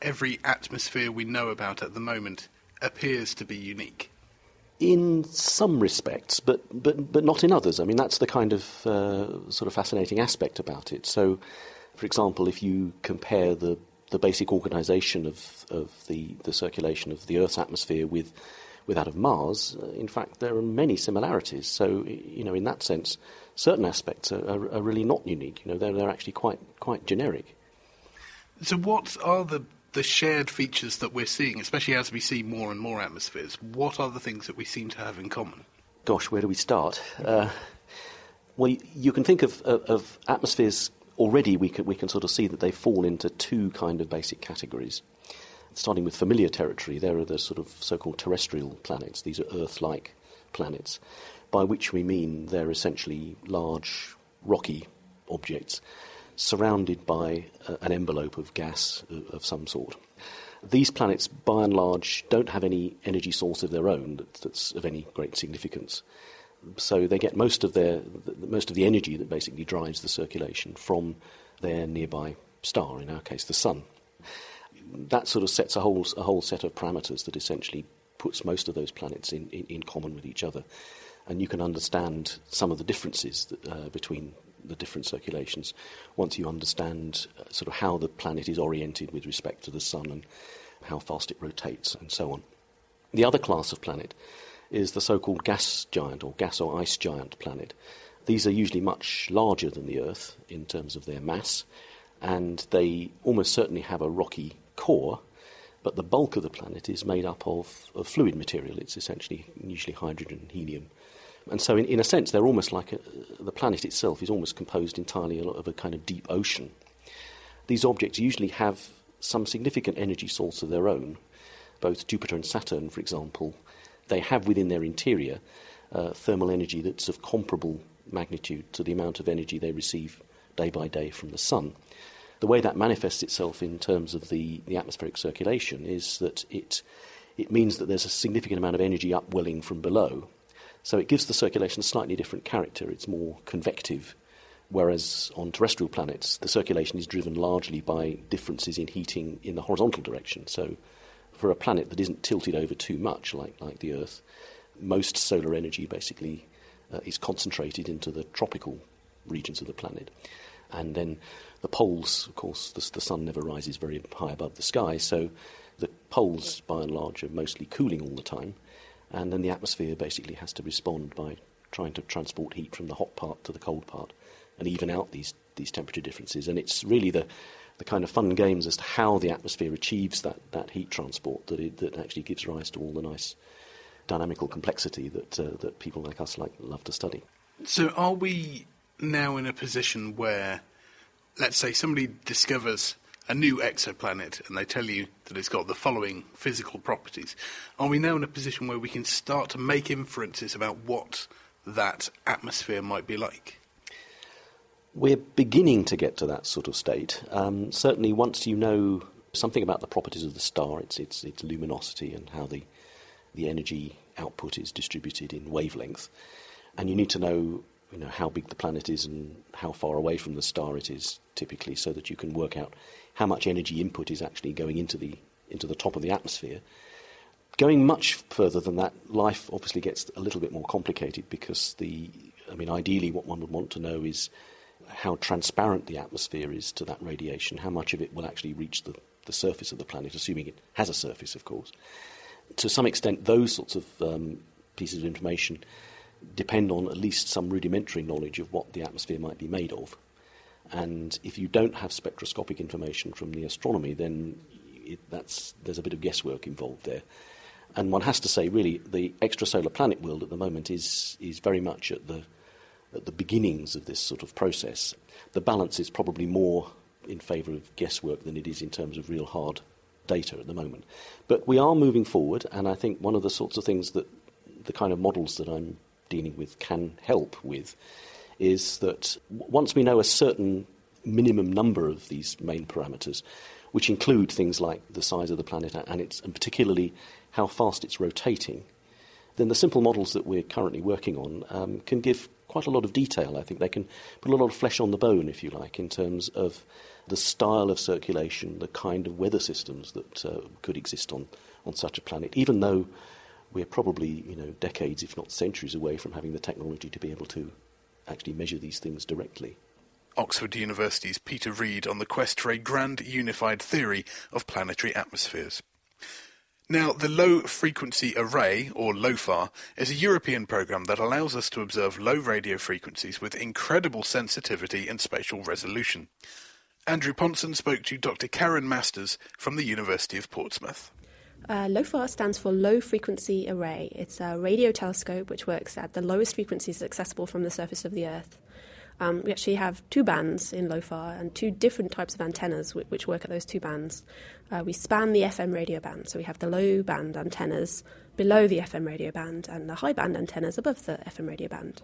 every atmosphere we know about at the moment appears to be unique? In some respects, but, but but not in others. I mean, that's the kind of uh, sort of fascinating aspect about it. So, for example, if you compare the, the basic organisation of of the, the circulation of the Earth's atmosphere with, with that of Mars, in fact, there are many similarities. So, you know, in that sense, certain aspects are, are, are really not unique. You know, they're, they're actually quite quite generic. So what are the... the shared features that we're seeing, especially as we see more and more atmospheres? What are the things that we seem to have in common? Gosh, where do we start? Uh, well, you, you can think of, of, of atmospheres already. We can we can sort of see that they fall into two kind of basic categories. Starting with familiar territory, there are the sort of so-called terrestrial planets. These are Earth-like planets, by which we mean they're essentially large rocky objects surrounded by uh, an envelope of gas of, of some sort. These planets, by and large, don't have any energy source of their own that, that's of any great significance. So they get most of their the, most of the energy that basically drives the circulation from their nearby star, in our case, the sun. That sort of sets a whole a whole set of parameters that essentially puts most of those planets in, in, in common with each other. And you can understand some of the differences that, uh, between the different circulations once you understand uh, sort of how the planet is oriented with respect to the sun and how fast it rotates and so on. The other class of planet is the so-called gas giant or gas or ice giant planet. These are usually much larger than the Earth in terms of their mass, and they almost certainly have a rocky core, but the bulk of the planet is made up of, of fluid material. It's essentially usually hydrogen and helium. And so in, in a sense, they're almost like a, the planet itself is almost composed entirely of a kind of deep ocean. These objects usually have some significant energy source of their own. Both Jupiter and Saturn, for example, they have within their interior uh, thermal energy that's of comparable magnitude to the amount of energy they receive day by day from the sun. The way that manifests itself in terms of the, the atmospheric circulation is that it it means that there's a significant amount of energy upwelling from below. So it gives the circulation a slightly different character. It's more convective, whereas on terrestrial planets, the circulation is driven largely by differences in heating in the horizontal direction. So for a planet that isn't tilted over too much, like, like the Earth, most solar energy basically uh, is concentrated into the tropical regions of the planet. And then the poles, of course, the, the sun never rises very high above the sky, so the poles, by and large, are mostly cooling all the time. And then the atmosphere basically has to respond by trying to transport heat from the hot part to the cold part and even out these, these temperature differences. And it's really the, the kind of fun games as to how the atmosphere achieves that, that heat transport that it, that actually gives rise to all the nice dynamical complexity that uh, that people like us like love to study. So are we now in a position where, let's say, somebody discovers a new exoplanet, and they tell you that it's got the following physical properties, are we now in a position where we can start to make inferences about what that atmosphere might be like? We're beginning to get to that sort of state. Um, certainly once you know something about the properties of the star, its its, its luminosity and how the, the energy output is distributed in wavelength, and you need to know you know, how big the planet is and how far away from the star it is, typically, so that you can work out how much energy input is actually going into the into the top of the atmosphere. Going much further than that, life obviously gets a little bit more complicated because the, I mean, ideally what one would want to know is how transparent the atmosphere is to that radiation, how much of it will actually reach the, the surface of the planet, assuming it has a surface, of course. To some extent, those sorts of um, pieces of information depend on at least some rudimentary knowledge of what the atmosphere might be made of. And if you don't have spectroscopic information from the astronomy, then it, that's, there's a bit of guesswork involved there. And one has to say, really, the extrasolar planet world at the moment is is very much at the at the beginnings of this sort of process. The balance is probably more in favour of guesswork than it is in terms of real hard data at the moment. But we are moving forward, and I think one of the sorts of things that the kind of models that I'm dealing with can help with is that once we know a certain minimum number of these main parameters, which include things like the size of the planet and its, and particularly how fast it's rotating, then the simple models that we're currently working on um, can give quite a lot of detail. I think they can put a lot of flesh on the bone, if you like, in terms of the style of circulation, the kind of weather systems that uh, could exist on, on such a planet, even though we're probably, you know, decades, if not centuries away from having the technology to be able to actually measure these things directly. Oxford University's Peter Reid on the quest for a grand unified theory of planetary atmospheres. Now, the Low Frequency Array, or LOFAR, is a European programme that allows us to observe low radio frequencies with incredible sensitivity and spatial resolution. Andrew Pontzen spoke to Doctor Karen Masters from the University of Portsmouth. Uh, LOFAR stands for Low Frequency Array. It's a radio telescope which works at the lowest frequencies accessible from the surface of the Earth. Um, we actually have two bands in LOFAR and two different types of antennas w- which work at those two bands. Uh, we span the F M radio band, so we have the low band antennas below the F M radio band and the high band antennas above the F M radio band.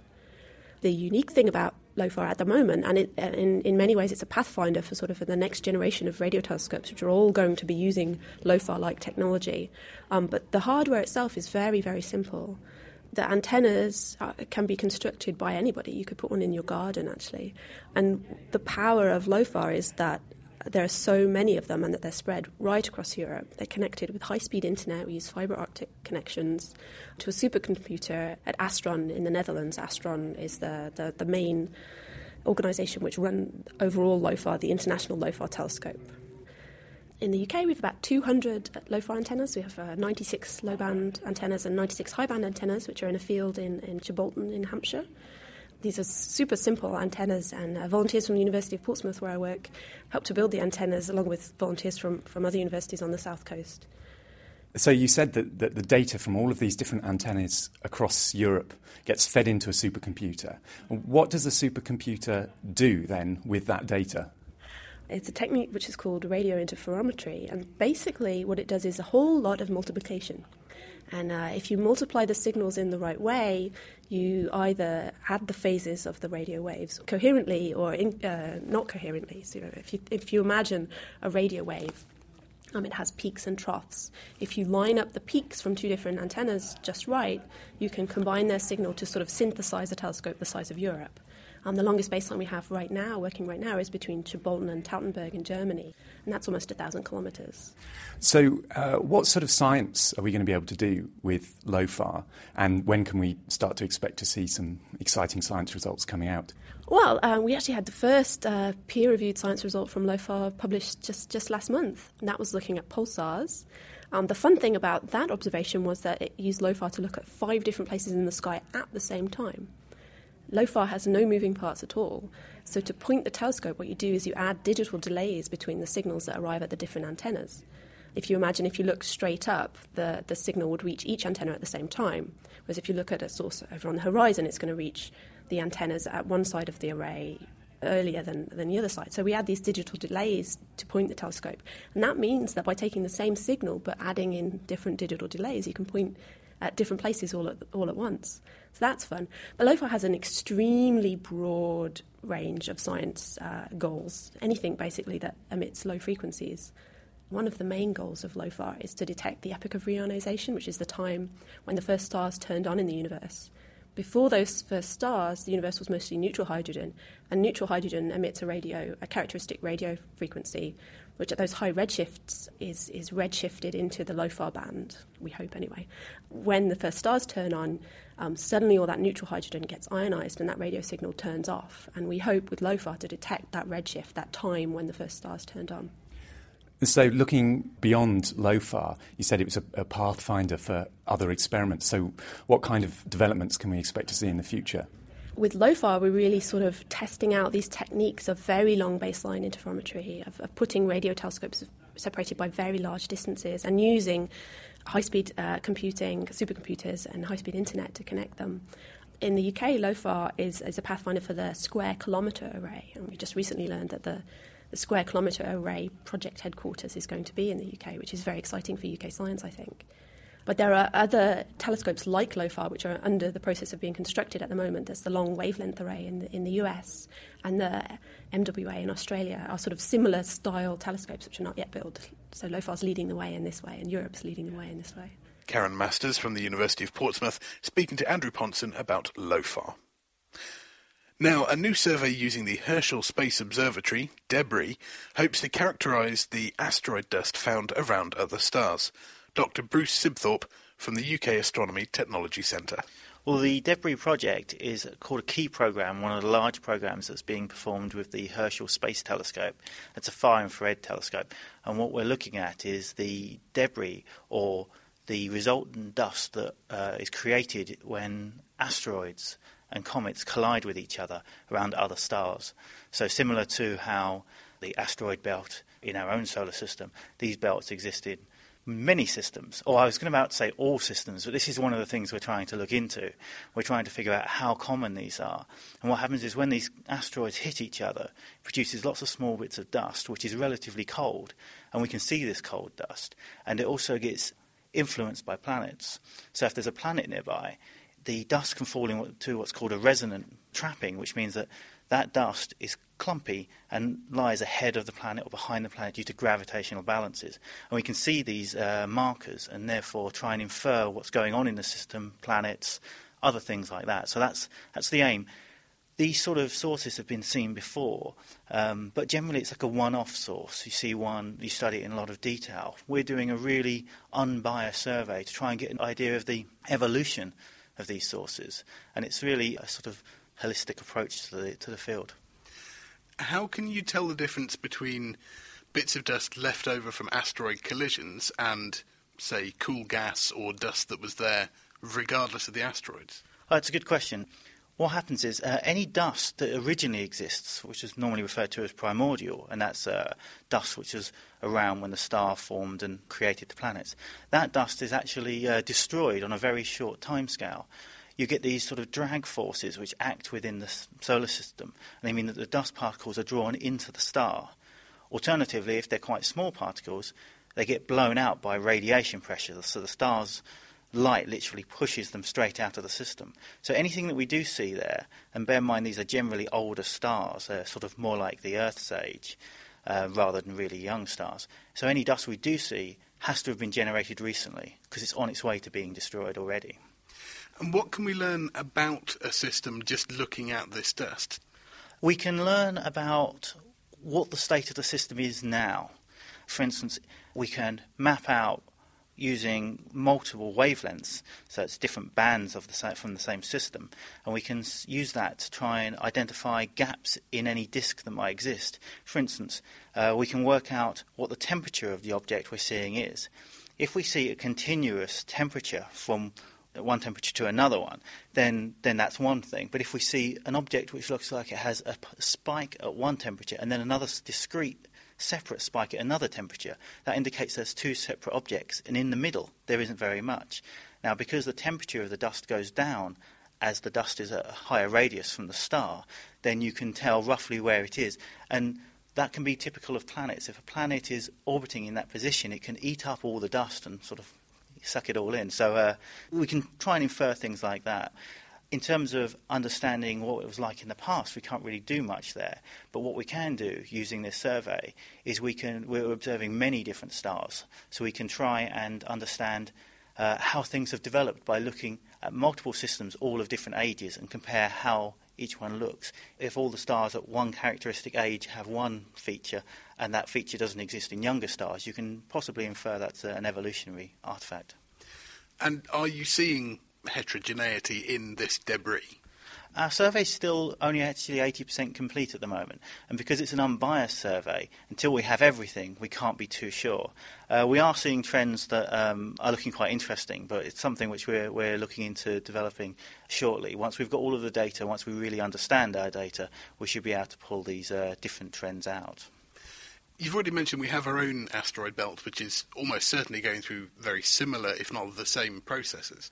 The unique thing about LOFAR at the moment, and it, in, in many ways it's a pathfinder for sort of the next generation of radio telescopes, which are all going to be using LOFAR-like technology, um, but the hardware itself is very, very simple. The antennas are, can be constructed by anybody. You could put one in your garden, actually. And the power of LOFAR is that there are so many of them and that they're spread right across Europe. They're connected with high-speed internet. We use fibre optic connections to a supercomputer at Astron in the Netherlands. Astron is the, the, the main organisation which run overall LOFAR, the International LOFAR Telescope. In the U K, we have about two hundred LOFAR antennas. We have uh, ninety-six low-band antennas and ninety-six high-band antennas, which are in a field in, in Chilbolton in Hampshire. These are super simple antennas, and uh, volunteers from the University of Portsmouth, where I work, helped to build the antennas, along with volunteers from, from other universities on the south coast. So you said that, that the data from all of these different antennas across Europe gets fed into a supercomputer. What does the supercomputer do, then, with that data? It's a technique which is called radio interferometry, and basically what it does is a whole lot of multiplication. And uh, if you multiply the signals in the right way, you either add the phases of the radio waves coherently or in, uh, not coherently. So you know, if you if you imagine a radio wave, um, it has peaks and troughs. If you line up the peaks from two different antennas just right, you can combine their signal to sort of synthesize a telescope the size of Europe. Um, the longest baseline we have right now, working right now, is between Chilbolton and Tautenberg in Germany, and that's almost one thousand kilometres. So uh, what sort of science are we going to be able to do with LOFAR, and when can we start to expect to see some exciting science results coming out? Well, uh, we actually had the first uh, peer-reviewed science result from LOFAR published just, just last month, and that was looking at pulsars. Um, the fun thing about that observation was that it used LOFAR to look at five different places in the sky at the same time. LOFAR has no moving parts at all, so to point the telescope, what you do is you add digital delays between the signals that arrive at the different antennas. If you imagine if you look straight up, the, the signal would reach each antenna at the same time, whereas if you look at a source over on the horizon, it's going to reach the antennas at one side of the array earlier than, than the other side. So we add these digital delays to point the telescope, and that means that by taking the same signal but adding in different digital delays, you can point at different places all at, all at once. So that's fun. But LOFAR has an extremely broad range of science uh, goals, anything basically that emits low frequencies. One of the main goals of LOFAR is to detect the epoch of reionization, which is the time when the first stars turned on in the universe. Before those first stars, the universe was mostly neutral hydrogen, and neutral hydrogen emits a radio, a characteristic radio frequency, which at those high redshifts is, is redshifted into the LOFAR band, we hope anyway. When the first stars turn on, um, suddenly all that neutral hydrogen gets ionised and that radio signal turns off, and we hope with LOFAR to detect that redshift, that time when the first stars turned on. So looking beyond LOFAR, you said it was a, a pathfinder for other experiments. So what kind of developments can we expect to see in the future? With LOFAR, we're really sort of testing out these techniques of very long baseline interferometry, of, of putting radio telescopes separated by very large distances and using high-speed uh, computing, supercomputers and high-speed internet to connect them. In the U K, LOFAR is, is a pathfinder for the Square Kilometre Array, and we just recently learned that the The Square Kilometre Array project headquarters is going to be in the U K, which is very exciting for U K science, I think. But there are other telescopes like LOFAR, which are under the process of being constructed at the moment. There's the Long Wavelength Array in the, in the U S, and the M W A in Australia are sort of similar style telescopes which are not yet built. So LOFAR's leading the way in this way, and Europe's leading the way in this way. Karen Masters from the University of Portsmouth speaking to Andrew Pontzen about LOFAR. Now, a new survey using the Herschel Space Observatory, DEBRIS, hopes to characterise the asteroid dust found around other stars. Doctor Bruce Sibthorpe from the U K Astronomy Technology Centre. Well, the DEBRIS project is called a key programme, one of the large programmes that's being performed with the Herschel Space Telescope. It's a far-infrared telescope, and what we're looking at is the debris, or the resultant dust that uh, is created when asteroids and comets collide with each other around other stars. So similar to how the asteroid belt in our own solar system, these belts exist in many systems, or I was going about to say all systems, but this is one of the things we're trying to look into. We're trying to figure out how common these are. And what happens is when these asteroids hit each other, it produces lots of small bits of dust, which is relatively cold, and we can see this cold dust. And it also gets influenced by planets. So if there's a planet nearby, the dust can fall into what's called a resonant trapping, which means that that dust is clumpy and lies ahead of the planet or behind the planet due to gravitational balances. And we can see these uh, markers and therefore try and infer what's going on in the system, planets, other things like that. So that's that's the aim. These sort of sources have been seen before, um, but generally it's like a one-off source. You see one, you study it in a lot of detail. We're doing a really unbiased survey to try and get an idea of the evolution of these sources, and it's really a sort of holistic approach to the to the field. How can you tell the difference between bits of dust left over from asteroid collisions and, say, cool gas or dust that was there regardless of the asteroids? Oh, that's a good question. What happens is uh, any dust that originally exists, which is normally referred to as primordial, and that's uh, dust which was around when the star formed and created the planets, that dust is actually uh, destroyed on a very short timescale. You get these sort of drag forces which act within the solar system, and they mean that the dust particles are drawn into the star. Alternatively, if they're quite small particles, they get blown out by radiation pressure, so the star's light literally pushes them straight out of the system. So anything that we do see there, and bear in mind these are generally older stars, they're sort of more like the Earth's age uh, rather than really young stars. So any dust we do see has to have been generated recently because it's on its way to being destroyed already. And what can we learn about a system just looking at this dust? We can learn about what the state of the system is now. For instance, we can map out using multiple wavelengths, so it's different bands of the same, from the same system, and we can use that to try and identify gaps in any disk that might exist. For instance, uh, we can work out what the temperature of the object we're seeing is. If we see a continuous temperature from one temperature to another one, then then that's one thing. But if we see an object which looks like it has a spike at one temperature and then another discrete separate spike at another temperature, that indicates there's two separate objects, and in the middle there isn't very much. Now, because the temperature of the dust goes down as the dust is at a higher radius from the star, then you can tell roughly where it is, and that can be typical of planets. If a planet is orbiting in that position, it can eat up all the dust and sort of suck it all in. So uh, we can try and infer things like that. In terms of understanding what it was like in the past, we can't really do much there. But what we can do using this survey is we can, we're observing many different stars. So we can try and understand uh, how things have developed by looking at multiple systems, all of different ages, and compare how each one looks. If all the stars at one characteristic age have one feature and that feature doesn't exist in younger stars, you can possibly infer that's an evolutionary artefact. And are you seeing heterogeneity in this debris? Our survey is still only actually eighty percent complete at the moment, and because it's an unbiased survey, until we have everything, we can't be too sure. Uh, we are seeing trends that um, are looking quite interesting, but it's something which we're, we're looking into developing shortly. Once we've got all of the data, once we really understand our data, we should be able to pull these uh, different trends out. You've already mentioned we have our own asteroid belt, which is almost certainly going through very similar, if not the same, processes.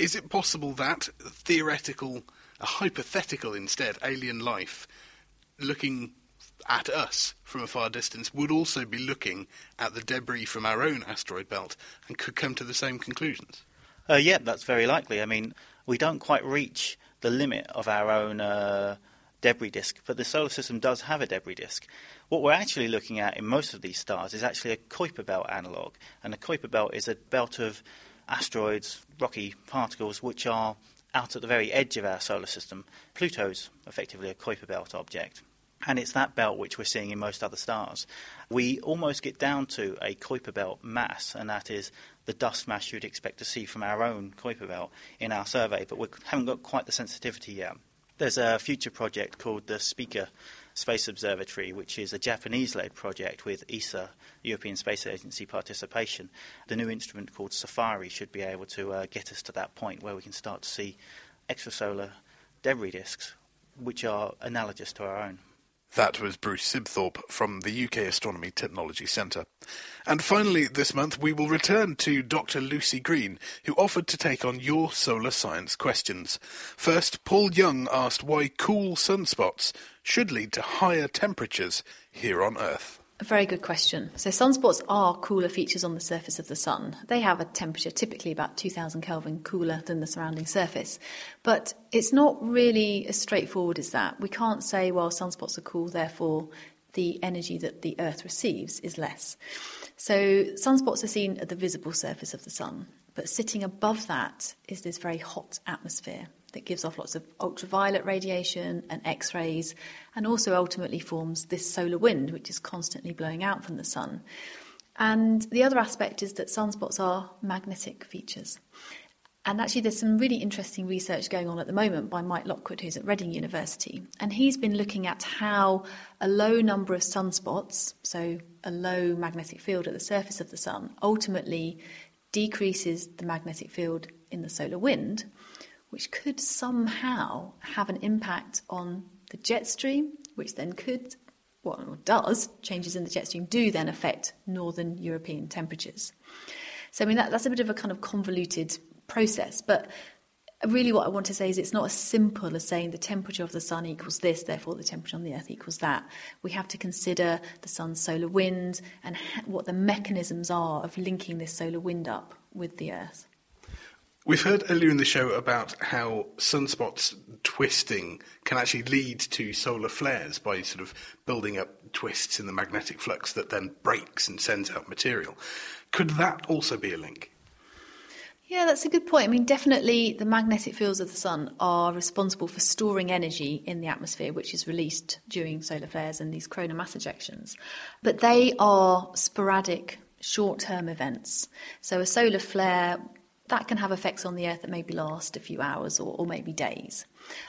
Is it possible that theoretical... a hypothetical, instead, alien life looking at us from a far distance would also be looking at the debris from our own asteroid belt and could come to the same conclusions? Uh, yeah, that's very likely. I mean, we don't quite reach the limit of our own uh, debris disk, but the solar system does have a debris disk. What we're actually looking at in most of these stars is actually a Kuiper Belt analogue, and a Kuiper Belt is a belt of asteroids, rocky particles, which are out at the very edge of our solar system. Pluto's effectively a Kuiper Belt object, and it's that belt which we're seeing in most other stars. We almost get down to a Kuiper Belt mass, and that is the dust mass you'd expect to see from our own Kuiper Belt in our survey, but we haven't got quite the sensitivity yet. There's a future project called the Speaker Space Observatory, which is a Japanese-led project with E S A, European Space Agency participation. The new instrument called Safari should be able to uh, get us to that point where we can start to see extrasolar debris disks, which are analogous to our own. That was Bruce Sibthorpe from the U K Astronomy Technology Centre. And finally this month we will return to Doctor Lucy Green, who offered to take on your solar science questions. First, Paul Young asked why cool sunspots should lead to higher temperatures here on Earth. A very good question. So sunspots are cooler features on the surface of the sun. They have a temperature typically about two thousand Kelvin cooler than the surrounding surface. But it's not really as straightforward as that. We can't say, well, sunspots are cool, therefore the energy that the Earth receives is less. So sunspots are seen at the visible surface of the sun. But sitting above that is this very hot atmosphere that gives off lots of ultraviolet radiation and X-rays, and also ultimately forms this solar wind, which is constantly blowing out from the sun. And the other aspect is that sunspots are magnetic features. And actually there's some really interesting research going on at the moment by Mike Lockwood, who's at Reading University. And he's been looking at how a low number of sunspots, so a low magnetic field at the surface of the sun, ultimately decreases the magnetic field in the solar wind, which could somehow have an impact on the jet stream, which then could, well, does, changes in the jet stream do then affect northern European temperatures. So, I mean, that, that's a bit of a kind of convoluted process, but really what I want to say is it's not as simple as saying the temperature of the sun equals this, therefore the temperature on the Earth equals that. We have to consider the sun's solar wind and ha- what the mechanisms are of linking this solar wind up with the Earth. We've heard earlier in the show about how sunspots twisting can actually lead to solar flares by sort of building up twists in the magnetic flux that then breaks and sends out material. Could that also be a link? Yeah, that's a good point. I mean, definitely the magnetic fields of the sun are responsible for storing energy in the atmosphere, which is released during solar flares and these coronal mass ejections. But they are sporadic, short-term events. So a solar flare, that can have effects on the Earth that maybe last a few hours or, or maybe days.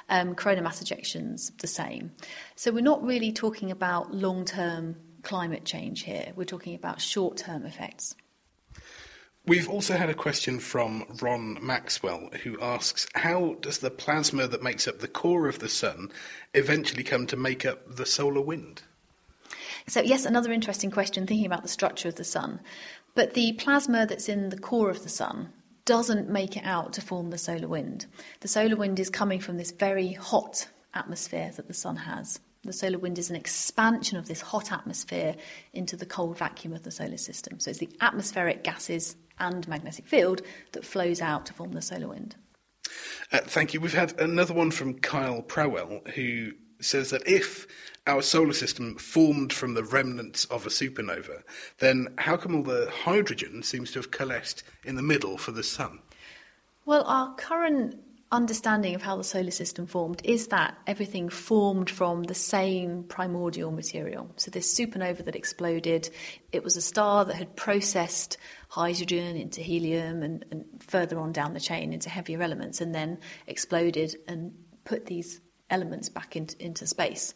Um, coronal mass ejections, the same. So we're not really talking about long-term climate change here. We're talking about short-term effects. We've also had a question from Ron Maxwell, who asks, how does the plasma that makes up the core of the sun eventually come to make up the solar wind? So, yes, another interesting question, thinking about the structure of the sun. But the plasma that's in the core of the sun doesn't make it out to form the solar wind. The solar wind is coming from this very hot atmosphere that the sun has. The solar wind is an expansion of this hot atmosphere into the cold vacuum of the solar system. So it's the atmospheric gases and magnetic field that flows out to form the solar wind. Uh, thank you. We've had another one from Kyle Prowell, who says that if our solar system formed from the remnants of a supernova, then how come all the hydrogen seems to have coalesced in the middle for the sun? Well, our current understanding of how the solar system formed is that everything formed from the same primordial material. So this supernova that exploded, it was a star that had processed hydrogen into helium and, and further on down the chain into heavier elements, and then exploded and put these elements back in, into space.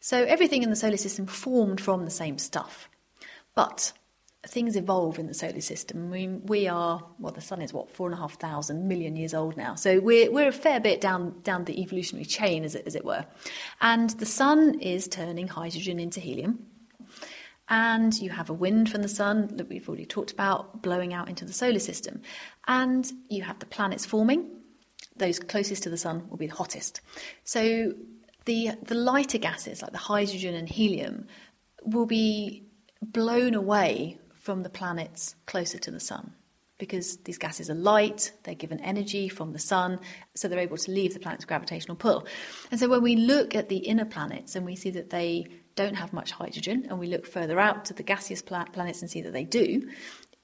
So everything in the solar system formed from the same stuff. But things evolve in the solar system. We, we are, well, the sun is, what, four and a half thousand million years old now. So we're, we're a fair bit down down the evolutionary chain, as it, as it were. And the sun is turning hydrogen into helium. And you have a wind from the sun that we've already talked about blowing out into the solar system. And you have the planets forming. Those closest to the sun will be the hottest. So the the lighter gases, like the hydrogen and helium, will be blown away from the planets closer to the sun, because these gases are light, they're given energy from the sun, so they're able to leave the planet's gravitational pull. And so when we look at the inner planets and we see that they don't have much hydrogen, and we look further out to the gaseous pla- planets and see that they do,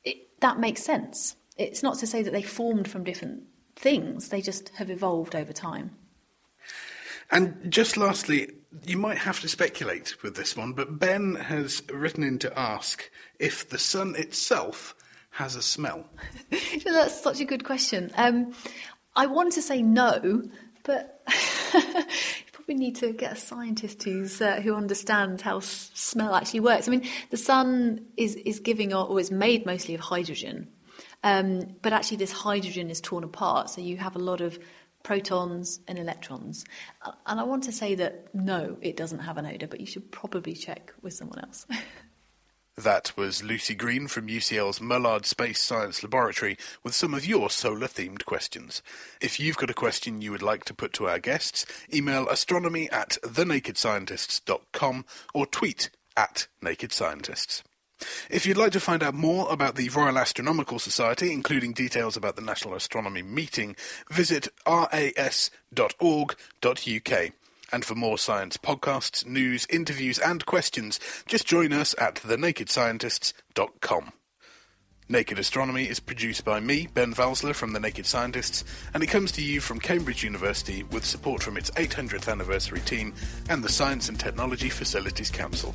it, that makes sense. It's not to say that they formed from different things, they just have evolved over time. And just lastly, you might have to speculate with this one, but Ben has written in to ask if the sun itself has a smell. That's such a good question. Um, I want to say no, but you probably need to get a scientist who's uh, who understands how s- smell actually works. I mean, the sun is, is giving or, or is made mostly of hydrogen, um, but actually this hydrogen is torn apart, so you have a lot of protons and electrons. And I want to say that, no, it doesn't have an odour, but you should probably check with someone else. That was Lucy Green from U C L's Mullard Space Science Laboratory with some of your solar-themed questions. If you've got a question you would like to put to our guests, email astronomy at the naked scientists dot com or tweet at Naked Scientists. If you'd like to find out more about the Royal Astronomical Society, including details about the National Astronomy Meeting, visit r a s dot org dot u k. And for more science podcasts, news, interviews and questions, just join us at the naked scientists dot com. Naked Astronomy is produced by me, Ben Valsler, from The Naked Scientists, and it comes to you from Cambridge University with support from its eight hundredth anniversary team and the Science and Technology Facilities Council.